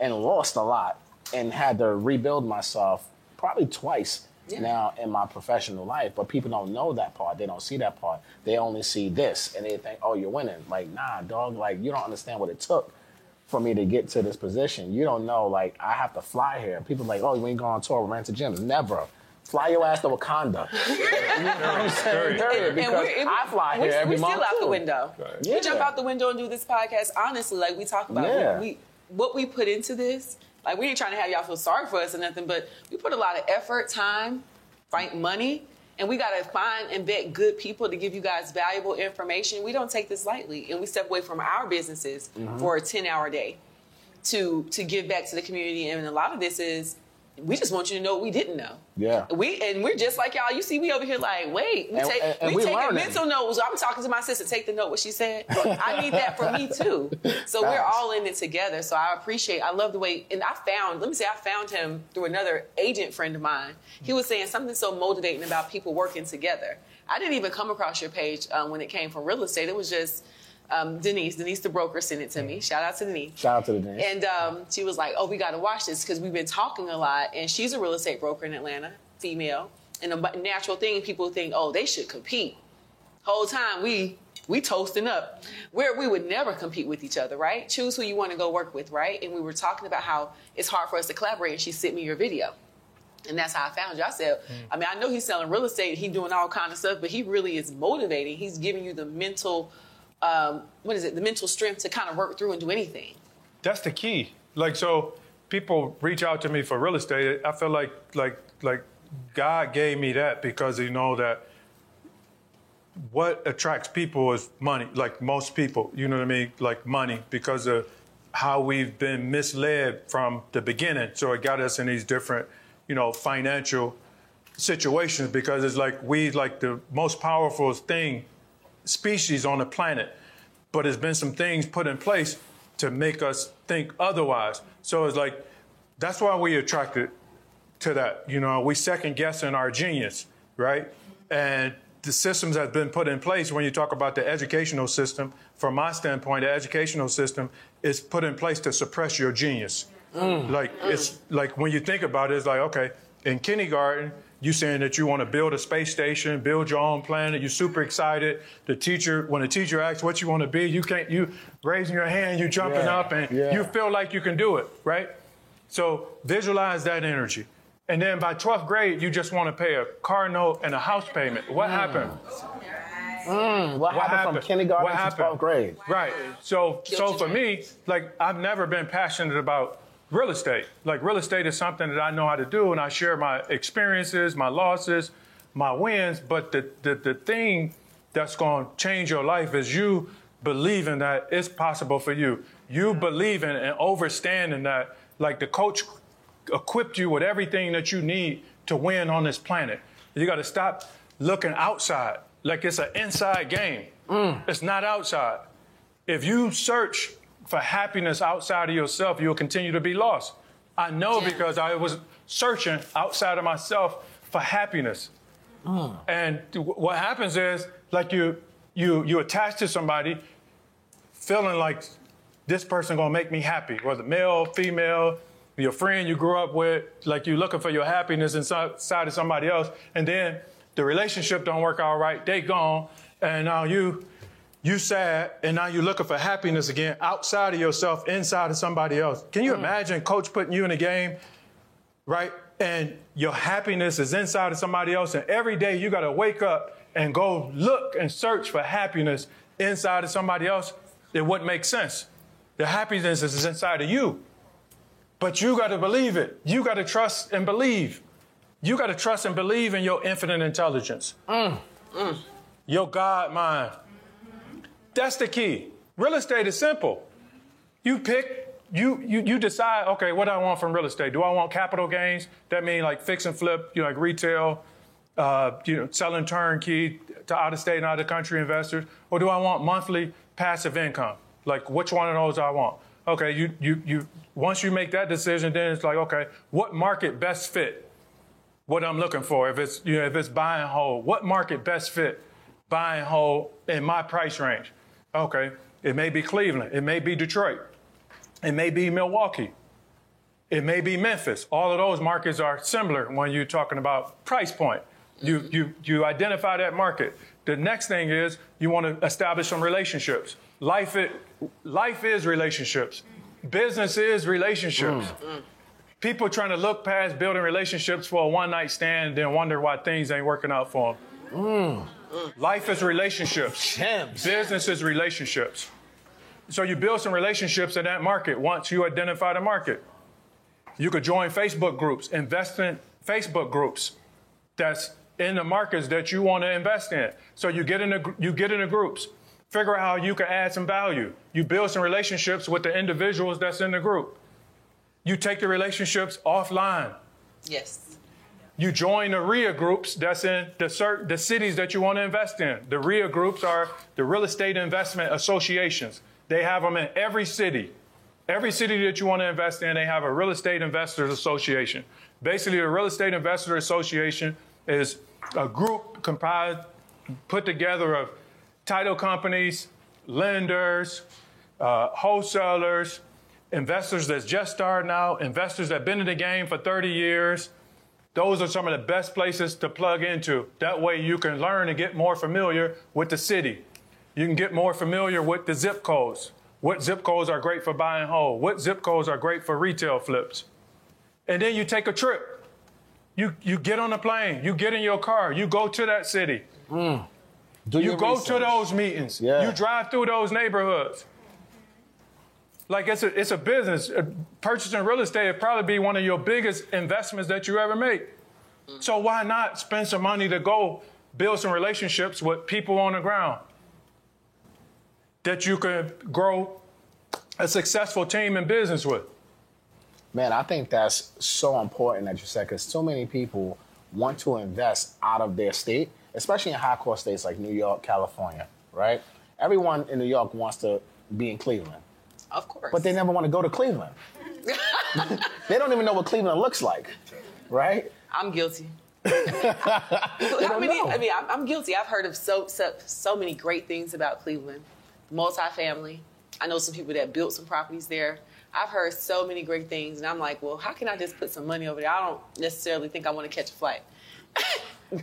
and lost a lot and had to rebuild myself probably twice yeah. now in my professional life, but people don't know that part. They don't see that part. They only see this, and they think, oh, you're winning. Like, nah, dog, like, you don't understand what it took for me to get to this position. You don't know, like, I have to fly here. People are like, oh, you ain't going on tour with Rancid Gems. Never. Fly your ass to Wakanda. You know what I'm saying? Because and we're, and I fly here we, every we month, we still out the window. Right. Yeah. We jump out the window and do this podcast. Honestly, like, we talk about yeah. we, we, what we put into this. Like, we ain't trying to have y'all feel sorry for us or nothing, but we put a lot of effort, time, fight, money, and we got to find and vet good people to give you guys valuable information. We don't take this lightly, and we step away from our businesses mm-hmm. for a ten-hour day to to give back to the community. And a lot of this is we just want you to know what we didn't know. Yeah. We and we're just like y'all. You see, we over here like, wait, we and, take and, and we, we taking mental notes. I'm talking to my sister. Take the note what she said. I need that for me too. So nice. We're all in it together. So I appreciate. I love the way. And I found. Let me say, I found him through another agent friend of mine. He was saying something so motivating about people working together. I didn't even come across your page um, when it came from real estate. It was just. Um, Denise, Denise the broker sent it to me. Shout out to Denise. Shout out to Denise. And um, she was like, oh, we got to watch this because we've been talking a lot. And she's a real estate broker in Atlanta, female. And a natural thing, people think, oh, they should compete. Whole time we we toasting up. Where we would never compete with each other, right? Choose who you want to go work with, right? And we were talking about how it's hard for us to collaborate. And she sent me your video. And that's how I found you. I said, mm. I mean, I know he's selling real estate. He's doing all kind of stuff, but he really is motivating. He's giving you the mental... Um, what is it? The mental strength to kind of work through and do anything. That's the key. Like, so people reach out to me for real estate. I feel like, like, like God gave me that because you know that what attracts people is money. Like most people, you know what I mean? Like money because of how we've been misled from the beginning. So it got us in these different, you know, financial situations because it's like we like the most powerful thing species on the planet, but there's been some things put in place to make us think otherwise. So it's like That's why we attracted to that. You know, we second guessing our genius, right? And the systems that have been put in place, when you talk about the educational system, from my standpoint, the educational system is put in place to suppress your genius. Mm. Like, mm. it's like when you think about it, it's like, okay, in kindergarten, you saying that you want to build a space station, build your own planet, you're super excited. The teacher, when the teacher asks what you want to be, you can't, you raising your hand, you jumping yeah. up, and yeah. you feel like you can do it, right? So visualize that energy. And then by twelfth grade, you just want to pay a car note and a house payment. What mm. happened? Mm, what, what happened, happened from kindergarten what to happened? twelfth grade? Right. So, so for me, like, I've never been passionate about real estate. Like, real estate is something that I know how to do, and I share my experiences, my losses, my wins. But the the, the thing that's going to change your life is you believing that it's possible for you. You believing and overstanding that, like, the coach equipped you with everything that you need to win on this planet. You got to stop looking outside. Like, it's an inside game. Mm. It's not outside. If you search for happiness outside of yourself, you'll continue to be lost. I know yeah. because I was searching outside of myself for happiness. Mm. And w- what happens is, like, you you you attach to somebody feeling like this person gonna make me happy, whether male, female, your friend you grew up with, like, you looking for your happiness inside of somebody else, and then the relationship don't work out right, they gone, and now you you sad, and now you're looking for happiness again outside of yourself, inside of somebody else. Can you mm. imagine coach putting you in a game, right? And your happiness is inside of somebody else, and every day you gotta wake up and go look and search for happiness inside of somebody else. It wouldn't make sense. The happiness is inside of you. But you got to believe it. You got to trust and believe. You got to trust and believe in your infinite intelligence. Mm, mm. Your God mind. That's the key. Real estate is simple. You pick, you you you decide, okay, what do I want from real estate? Do I want capital gains? That means like fix and flip, you know, like retail, uh, you know, selling turnkey to out of state and out of country investors. Or do I want monthly passive income? Like, which one of those I want? Okay, you you you once you make that decision, then it's like, okay, what market best fit what I'm looking for? If it's, you know, if it's buy and hold, what market best fit buy and hold in my price range? Okay, it may be Cleveland, it may be Detroit, it may be Milwaukee, it may be Memphis. All of those markets are similar when you're talking about price point. You you you identify that market. The next thing is you want to establish some relationships. Life it, life is relationships. Business is relationships. Mm. People trying to look past building relationships for a one-night stand, then wonder why things ain't working out for them. Mm. Life is relationships. Gems. Business is relationships. So you build some relationships in that market once you identify the market. You could join Facebook groups, invest in Facebook groups that's in the markets that you want to invest in. So you get in the, you get in the groups. Figure out how you can add some value. You build some relationships with the individuals that's in the group. You take the relationships offline. Yes. You join the R I A groups that's in the, cert- the cities that you want to invest in. The R I A groups are the real estate investment associations. They have them in every city. Every city that you want to invest in, they have a real estate investors association. Basically, the real estate investor association is a group comprised, put together of title companies, lenders, uh, wholesalers, investors that's just starting out, investors that have been in the game for thirty years. Those are some of the best places to plug into. That way you can learn and get more familiar with the city. You can get more familiar with the zip codes. What zip codes are great for buy and hold? What zip codes are great for retail flips? And then you take a trip. You, you get on a plane. You get in your car. You go to that city. Mm. Do you go research. to those meetings. Yeah. You drive through those neighborhoods. Like, it's a, it's a business. Purchasing real estate would probably be one of your biggest investments that you ever make. Mm. So why not spend some money to go build some relationships with people on the ground that you can grow a successful team and business with? Man, I think that's so important that you said, because so many people want to invest out of their state, especially in high-cost states like New York, California, right? Everyone in New York wants to be in Cleveland. Of course. But they never want to go to Cleveland. They don't even know what Cleveland looks like, right? I'm guilty. I, mean, I mean, I'm guilty. I've heard of so, so so many great things about Cleveland. Multifamily. I know some people that built some properties there. I've heard so many great things, and I'm like, well, how can I just put some money over there? I don't necessarily think I want to catch a flight. I,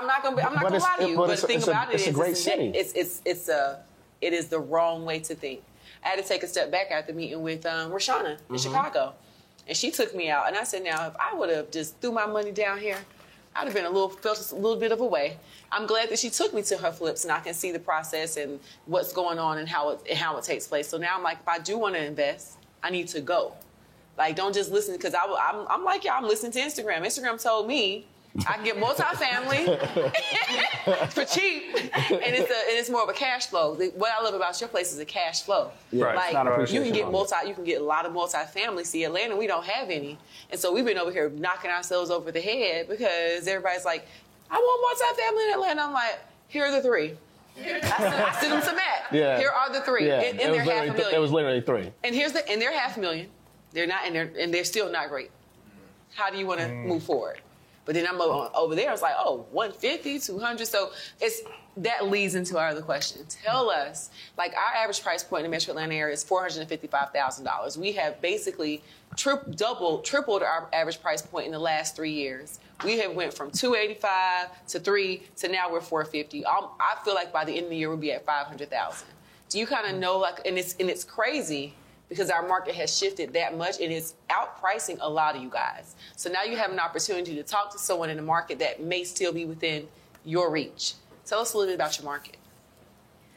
I'm not gonna. Be, I'm not but gonna lie to you. But, but the thing a, about it is, it's, it's it's it's a it is the wrong way to think. I had to take a step back after meeting with um, Rashana in mm-hmm. Chicago, and she took me out. And I said, now if I would have just threw my money down here, I'd have been a little felt a little bit of a way. I'm glad that she took me to her flips, and I can see the process and what's going on and how it and how it takes place. So now I'm like, if I do want to invest, I need to go. Like, don't just listen because I I'm, I'm like y'all. I'm listening to Instagram. Instagram told me I can get multifamily for cheap, and it's a, and it's more of a cash flow. What I love about your place is a cash flow. Yeah, right. Like, it's not appreciation. You can get multi, you can get a lot of multifamily. See, Atlanta, we don't have any, and so we've been over here knocking ourselves over the head because everybody's like, "I want multifamily in Atlanta." I'm like, "Here are the three. I sent, I sent them to Matt. Yeah. Here are the three, yeah. and, and they're half a million. Th- there was literally three. And here's the and they're half a million. They're not, and they're and they're still not great. How do you want to mm. move forward?" But then I'm over there, I was like, oh, one fifty, two hundred. So it's that leads into our other question. Tell us, like our average price point in the Metro Atlanta area is four hundred fifty-five thousand dollars. We have basically tri- doubled, tripled our average price point in the last three years. We have went from two eighty-five to three to now we're four fifty. I'm, I feel like by the end of the year, we'll be at five hundred thousand. Do you kind of know, like, and it's and it's crazy because our market has shifted that much and it's outpricing a lot of you guys. So now you have an opportunity to talk to someone in the market that may still be within your reach. Tell us a little bit about your market.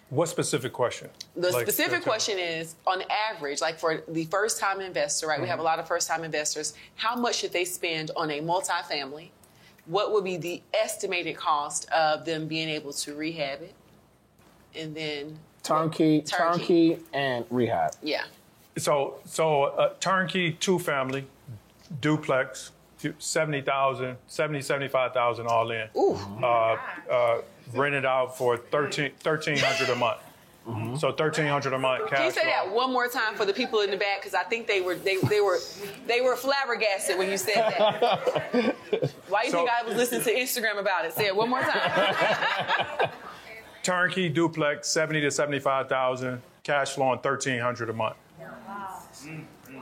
What specific question? The like, specific question is, on average, like for the first-time investor, right, mm-hmm. we have a lot of first-time investors, how much should they spend on a multifamily? What would be the estimated cost of them being able to rehab it? And then... Turnkey, turnkey, turnkey and rehab. Yeah. So, so uh, turnkey, two-family, duplex, seventy thousand, seventy, seventy-five thousand all in. Ooh. Uh, uh, rented out for thirteen, thirteen hundred a month. Mm-hmm. So thirteen hundred a month cash. Can you say flow. That one more time for the people in the back? Because I think they were they they were they were flabbergasted when you said that. Why do you so, think I was listening to Instagram about it? Say it one more time. Turnkey, duplex, seventy to seventy-five thousand, cash flow on thirteen hundred a month. Wow. Mm-hmm.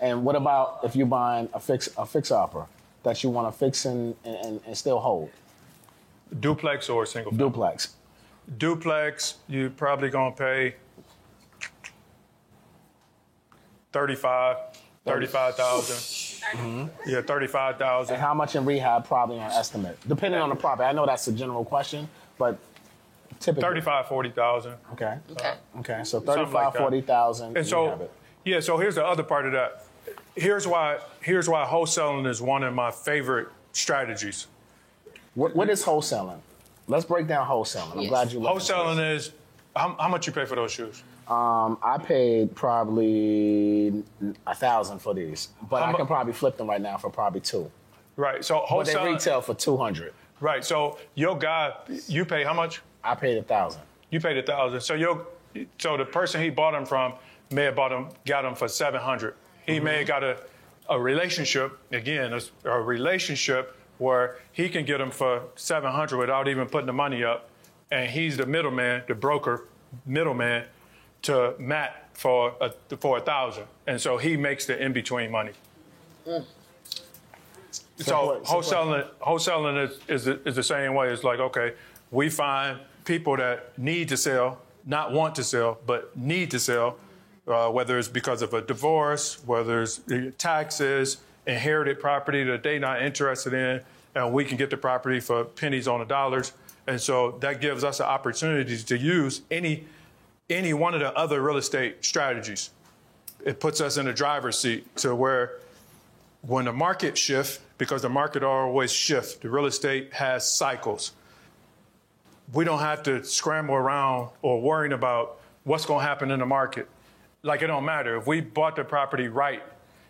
And what about if you're buying a fix a fix-upper that you want to fix and, and, and still hold? Duplex or single family? Duplex. Duplex, you're probably going to pay thirty-five thousand. Mm-hmm. Yeah, thirty-five thousand. And how much in rehab probably on estimate? Depending on the property. I know that's a general question, but... Typically. Thirty-five, forty thousand. Okay. Okay. Uh, okay. So thirty-five, like forty thousand. And so, have it. yeah. So here's the other part of that. Here's why. Here's why wholesaling is one of my favorite strategies. What What is wholesaling? Let's break down wholesaling. I'm yes. glad you. Wholesaling is how, how much you pay for those shoes. Um, I paid probably a thousand for these, but I'm, I can probably flip them right now for probably two. Right. So wholesaling. But they retail for two hundred. Right. So your guy, you pay how much? I paid a thousand. You paid a thousand. So your, so the person he bought them from may have bought them, got them for seven hundred. He mm-hmm. may have got a, a relationship again, a, a relationship where he can get them for seven hundred without even putting the money up, and he's the middleman, the broker, middleman, to Matt for a, for a thousand, and so he makes the in between money. Mm. So, so wholesaling, wholesaling is is the, is the same way. It's like, okay, we find people that need to sell, not want to sell, but need to sell, uh, whether it's because of a divorce, whether it's taxes, inherited property that they're not interested in, and we can get the property for pennies on the dollars. And so that gives us an opportunity to use any any one of the other real estate strategies. It puts us in the driver's seat to where when the market shifts, because the market always shifts, the real estate has cycles. We don't have to scramble around or worrying about what's going to happen in the market. Like, it don't matter. If we bought the property right,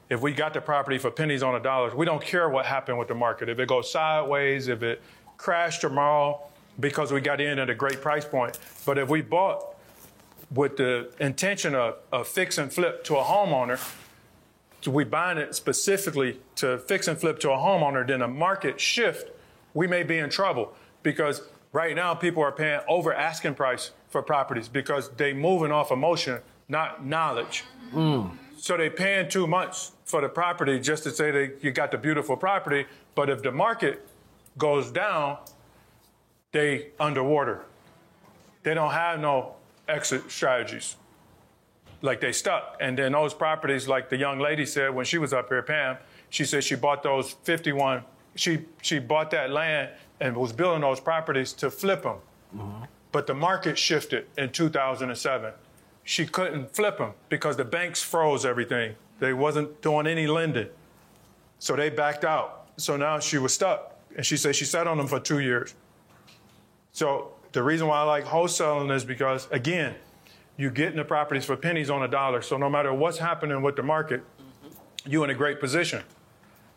if we got the property for pennies on the dollars, we don't care what happened with the market. If it goes sideways, if it crashed tomorrow because we got in at a great price point. But if we bought with the intention of, of fix and flip to a homeowner, we bind it specifically to fix and flip to a homeowner, then a market shift, we may be in trouble, because right now people are paying over asking price for properties because they moving off emotion, not knowledge. Mm. So they paying too much for the property just to say they you got the beautiful property, but if the market goes down, they underwater. They don't have no exit strategies. Like they stuck. And then those properties, like the young lady said when she was up here, Pam, she said she bought those fifty-one, she she bought that land and was building those properties to flip them. Mm-hmm. But the market shifted in two thousand seven. She couldn't flip them because the banks froze everything. They wasn't doing any lending. So they backed out. So now she was stuck. And she said she sat on them for two years. So the reason why I like wholesaling is because, again, you're getting the properties for pennies on a dollar. So no matter what's happening with the market, mm-hmm. you're in a great position.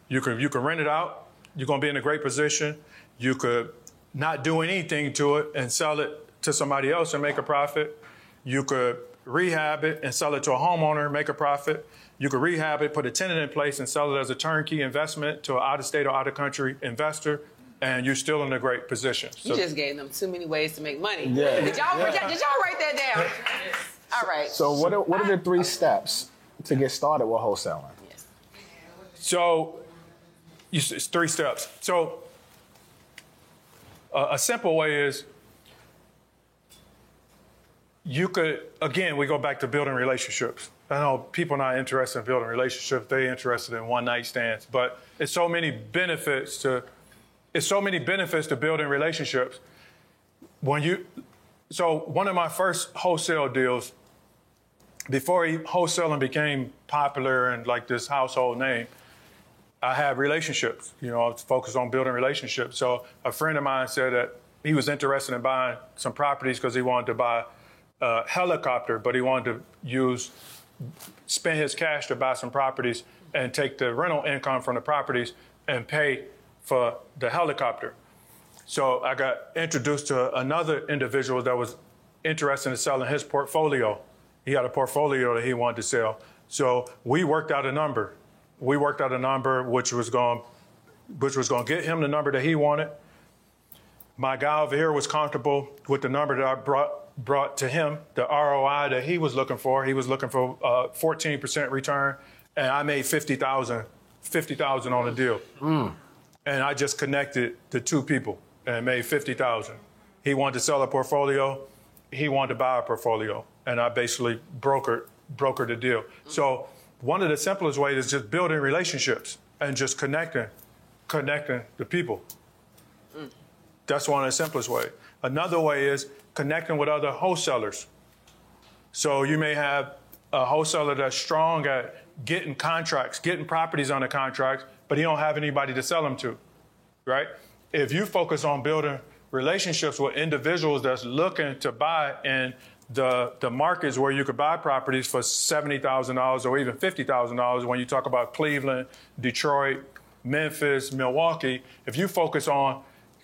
You can you can rent it out. You're going to be in a great position. You could not do anything to it and sell it to somebody else and make a profit. You could rehab it and sell it to a homeowner, make a profit. You could rehab it, put a tenant in place, and sell it as a turnkey investment to an out-of-state or out-of-country investor. And you're still in a great position. You so, just gave them too many ways to make money. Yeah. Did y'all yeah. did y'all write that down? Yes. All right. So what are, what are the three okay. steps to get started with wholesaling? Yes. So it's three steps. So uh, a simple way is you could, again, we go back to building relationships. I know people are not interested in building relationships. They're interested in one-night stands. But there's so many benefits to It's so many benefits to building relationships. When you, so one of my first wholesale deals, before wholesaling became popular and like this household name, I had relationships. You know, I was focused on building relationships. So a friend of mine said that he was interested in buying some properties because he wanted to buy a helicopter, but he wanted to use, spend his cash to buy some properties and take the rental income from the properties and pay for the helicopter. So I got introduced to another individual that was interested in selling his portfolio. He had a portfolio that he wanted to sell. So we worked out a number. We worked out a number which was going, which was going to get him the number that he wanted. My guy over here was comfortable with the number that I brought, brought to him, the R O I that he was looking for. He was looking for a fourteen percent return, and I made fifty thousand dollars fifty thousand dollars on the deal. Mm. And I just connected the two people and made fifty thousand dollars. He wanted to sell a portfolio. He wanted to buy a portfolio. And I basically brokered, brokered the deal. Mm-hmm. So one of the simplest ways is just building relationships and just connecting, connecting the people. Mm. That's one of the simplest ways. Another way is connecting with other wholesalers. So you may have a wholesaler that's strong at getting contracts, getting properties under contracts, but he don't have anybody to sell them to, right? If you focus on building relationships with individuals that's looking to buy in the, the markets where you could buy properties for seventy thousand dollars or even fifty thousand dollars, when you talk about Cleveland, Detroit, Memphis, Milwaukee, if you focus on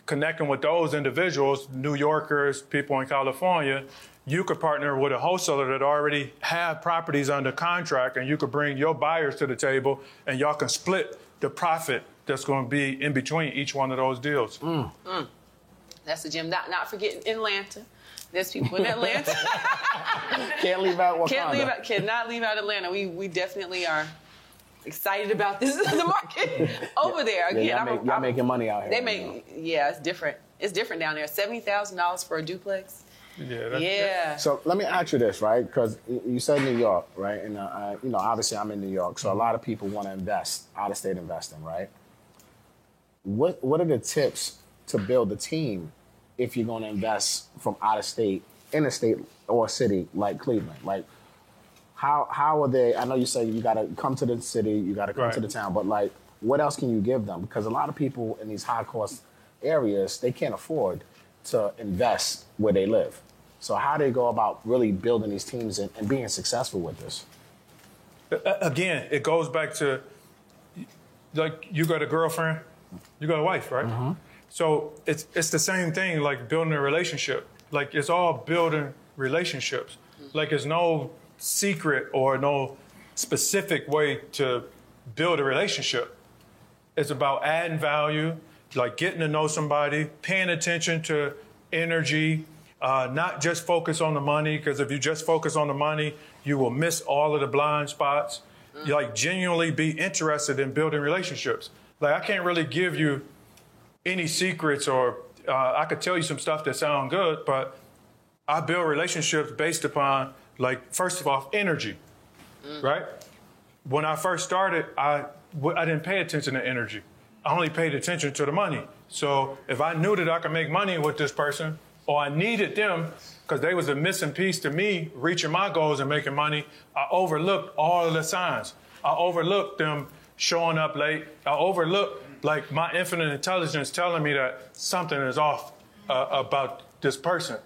connecting with those individuals, New Yorkers, people in California, you could partner with a wholesaler that already have properties under contract, and you could bring your buyers to the table, and y'all can split the profit that's going to be in between each one of those deals. Mm. Mm. That's the gym. Not, not forgetting Atlanta. There's people in Atlanta. Can't leave out Wakanda. Can't leave out, cannot leave out Atlanta. We we definitely are excited about this. The market over yeah. there. Again, yeah, y'all, make, I'm, y'all I'm, making money out here. They right make, now. Yeah, it's different. It's different down there. seventy thousand dollars for a duplex. Yeah. That's, yeah. So let me ask you this, right? Because you said New York, right? And, uh, you know, obviously I'm in New York, so a lot of people want to invest, out-of-state investing, right? What What are the tips to build a team if you're going to invest from out-of-state, interstate, or a city like Cleveland? Like, how how are they? I know you said you got to come to the city, you got to come right. to the town, but, like, what else can you give them? Because a lot of people in these high-cost areas, they can't afford to invest where they live. So how do they go about really building these teams and, and being successful with this? Again, it goes back to, like, you got a girlfriend, you got a wife, right? Mm-hmm. So it's it's the same thing, like building a relationship. Like, it's all building relationships. Mm-hmm. Like, it's no secret or no specific way to build a relationship. It's about adding value, like getting to know somebody, paying attention to energy, uh, not just focus on the money, because if you just focus on the money, you will miss all of the blind spots. You, like, genuinely be interested in building relationships. Like, I can't really give you any secrets, or uh, I could tell you some stuff that sound good, but I build relationships based upon, like, first of all, energy, mm. right? When I first started, I, I didn't pay attention to energy. I only paid attention to the money. So if I knew that I could make money with this person, or I needed them because they was a missing piece to me reaching my goals and making money, I overlooked all of the signs. I overlooked them showing up late. I overlooked, like, my infinite intelligence telling me that something is off uh, about this person,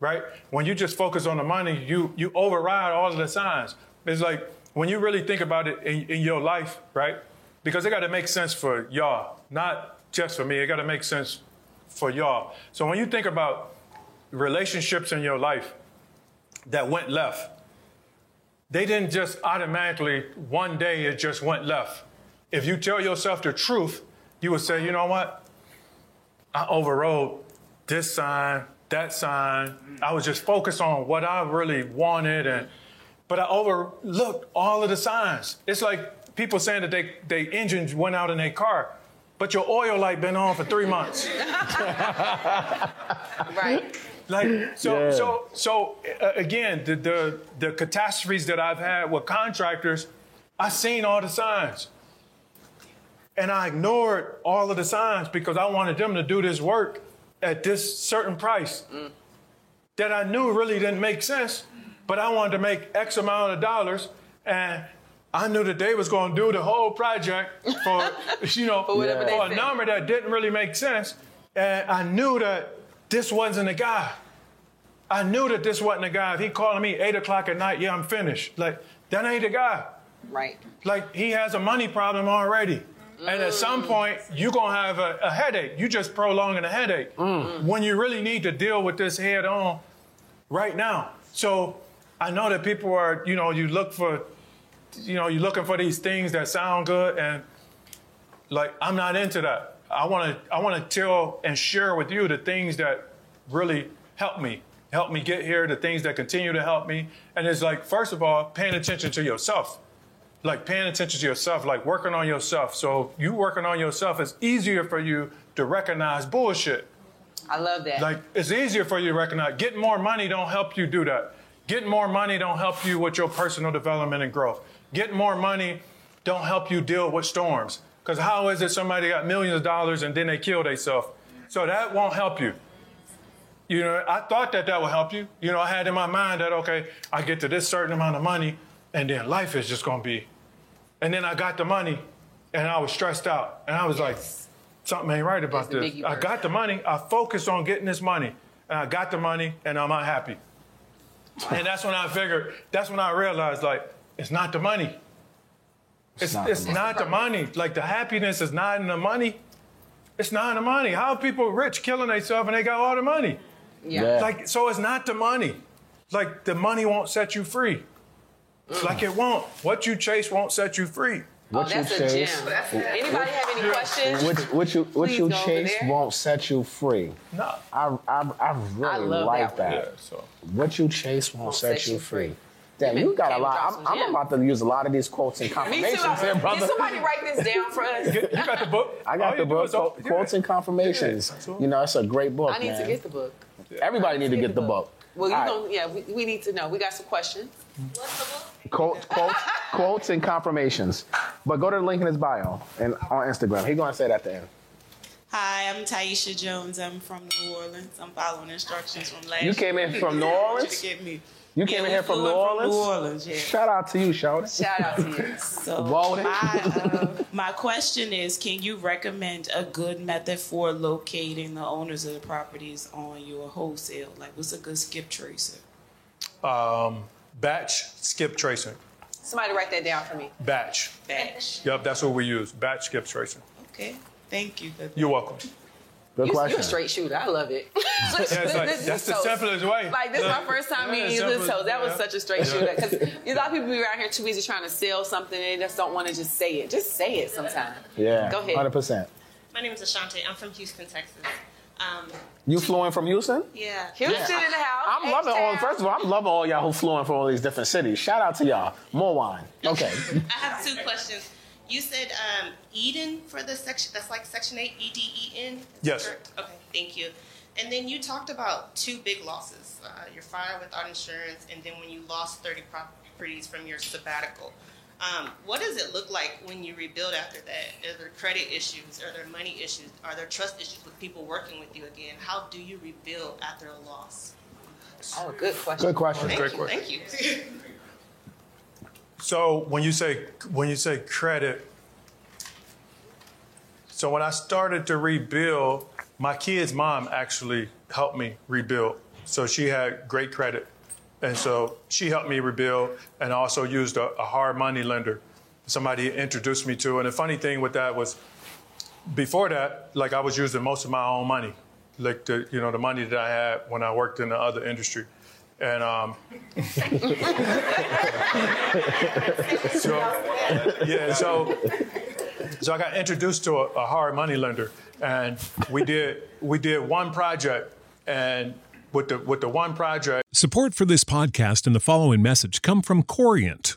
right? When you just focus on the money, you you override all of the signs. It's like, when you really think about it in, in your life, right? Because it got to make sense for y'all, not just for me. It got to make sense for y'all. So when you think about relationships in your life that went left, they didn't just automatically, one day it just went left. If you tell yourself the truth, you would say, you know what? I overrode this sign, that sign. I was just focused on what I really wanted, and but I overlooked all of the signs. It's like people saying that they, they engines went out in their car, but your oil light been on for three months. Right. Like, so, yeah. so, so uh, again, the, the, the catastrophes that I've had with contractors, I seen all the signs. And I ignored all of the signs because I wanted them to do this work at this certain price mm. that I knew really didn't make sense, but I wanted to make X amount of dollars, and I knew that they was going to do the whole project for, you know, for, yeah. for a number that didn't really make sense. And I knew that this wasn't a guy. I knew that this wasn't a guy. If he calling me eight o'clock at night, yeah, I'm finished. Like, that ain't a guy. Right. Like, he has a money problem already. Mm. And at some point, you're going to have a, a headache. You just prolonging a headache mm. when you really need to deal with this head on right now. So I know that people are, you know, you look for, you know, you're looking for these things that sound good, and, like, I'm not into that. I want to I want to tell and share with you the things that really help me, help me get here, the things that continue to help me. And it's like, first of all, paying attention to yourself, like paying attention to yourself, like working on yourself. So you working on yourself, it's easier for you to recognize bullshit. I love that. Like, it's easier for you to recognize. Getting more money don't help you do that. Getting more money don't help you with your personal development and growth. Getting more money don't help you deal with storms. Because how is it somebody got millions of dollars and then they kill themselves? So that won't help you. You know, I thought that that would help you. You know, I had in my mind that, okay, I get to this certain amount of money and then life is just going to be. And then I got the money and I was stressed out. And I was like, something ain't right about this. I got the money. I focused on getting this money. And I got the money and I'm unhappy. And that's when I figured, that's when I realized, like, it's not the money. It's, it's not, it's the, not money. the money. Like, the happiness is not in the money. It's not in the money. How are people rich killing themselves and they got all the money? Yeah. yeah. Like, so it's not the money. Like, the money won't set you free. Mm. Like, it won't. What you chase won't set you free. What oh, that's you chase, a gem. That's, anybody what, have any questions? What, what you, what you chase won't set you free. No. I I, I really I like that. that. Yeah, so. What you chase won't, won't set, set you free. free. Damn, you got a lot. I'm, I'm about to use a lot of these quotes and confirmations here, brother. Can somebody write this down for us? You got the book? I got All the book, co- quotes and confirmations. Yeah, you know, it's a great book, I need man. to get the book. Everybody need to get, get the book. book. Well, you right. know, yeah, we, we need to know. We got some questions. What's the book? Quote, quotes, quotes and confirmations. But go to the link in his bio and on Instagram. He's going to say that at the end. Hi, I'm Taisha Jones. I'm from New Orleans. I'm following instructions from last year. You came in from New Orleans? You to get me. You came yeah, in here from New Orleans? From New Orleans, yeah. Shout out to you, Shawty. Shout out to you. So my, uh, my question is, can you recommend a good method for locating the owners of the properties on your wholesale? Like, what's a good skip tracer? Um, batch skip tracing. Somebody write that down for me. Batch. Batch. Yep, that's what we use. Batch skip tracing. Okay. Thank you. Good You're welcome. Good you, question. You're a straight shooter. I love it. Yeah, like, this, that's this the simplest way. Like, this is my first time meeting you, Liz Toast. That was yeah. such a straight shooter. Because a lot of people be around here too easy trying to sell something and they just don't want to just say it. Just say it sometime. Yeah. Go ahead. one hundred percent. My name is Ashante. I'm from Houston, Texas. Um, you flew in from Houston? Yeah. Houston yeah. in the house. I'm H-town. loving all, first of all, I'm loving all y'all who flew in from all these different cities. Shout out to y'all. More wine. Okay. I have two questions. You said um, EDEN for the section, that's like Section eight, E D E N? Yes. Correct? Okay, thank you. And then you talked about two big losses, uh, your fire without insurance, and then when you lost thirty properties from your sabbatical. Um, what does it look like when you rebuild after that? Are there credit issues? Are there money issues? Are there trust issues with people working with you again? How do you rebuild after a loss? Oh, good question. Good question. Thank Great you. Question. Thank you. So when you say when you say credit, so when I started to rebuild, my kid's mom actually helped me rebuild. So she had great credit. And so she helped me rebuild and also used a, a hard money lender, somebody introduced me to. And the funny thing with that was before that, like I was using most of my own money, like the, you know, the money that I had when I worked in the other industry. And um, so, yeah, so, so I got introduced to a, a hard money lender and we did, we did one project and With the, with the one project. Support for this podcast and the following message come from Corient.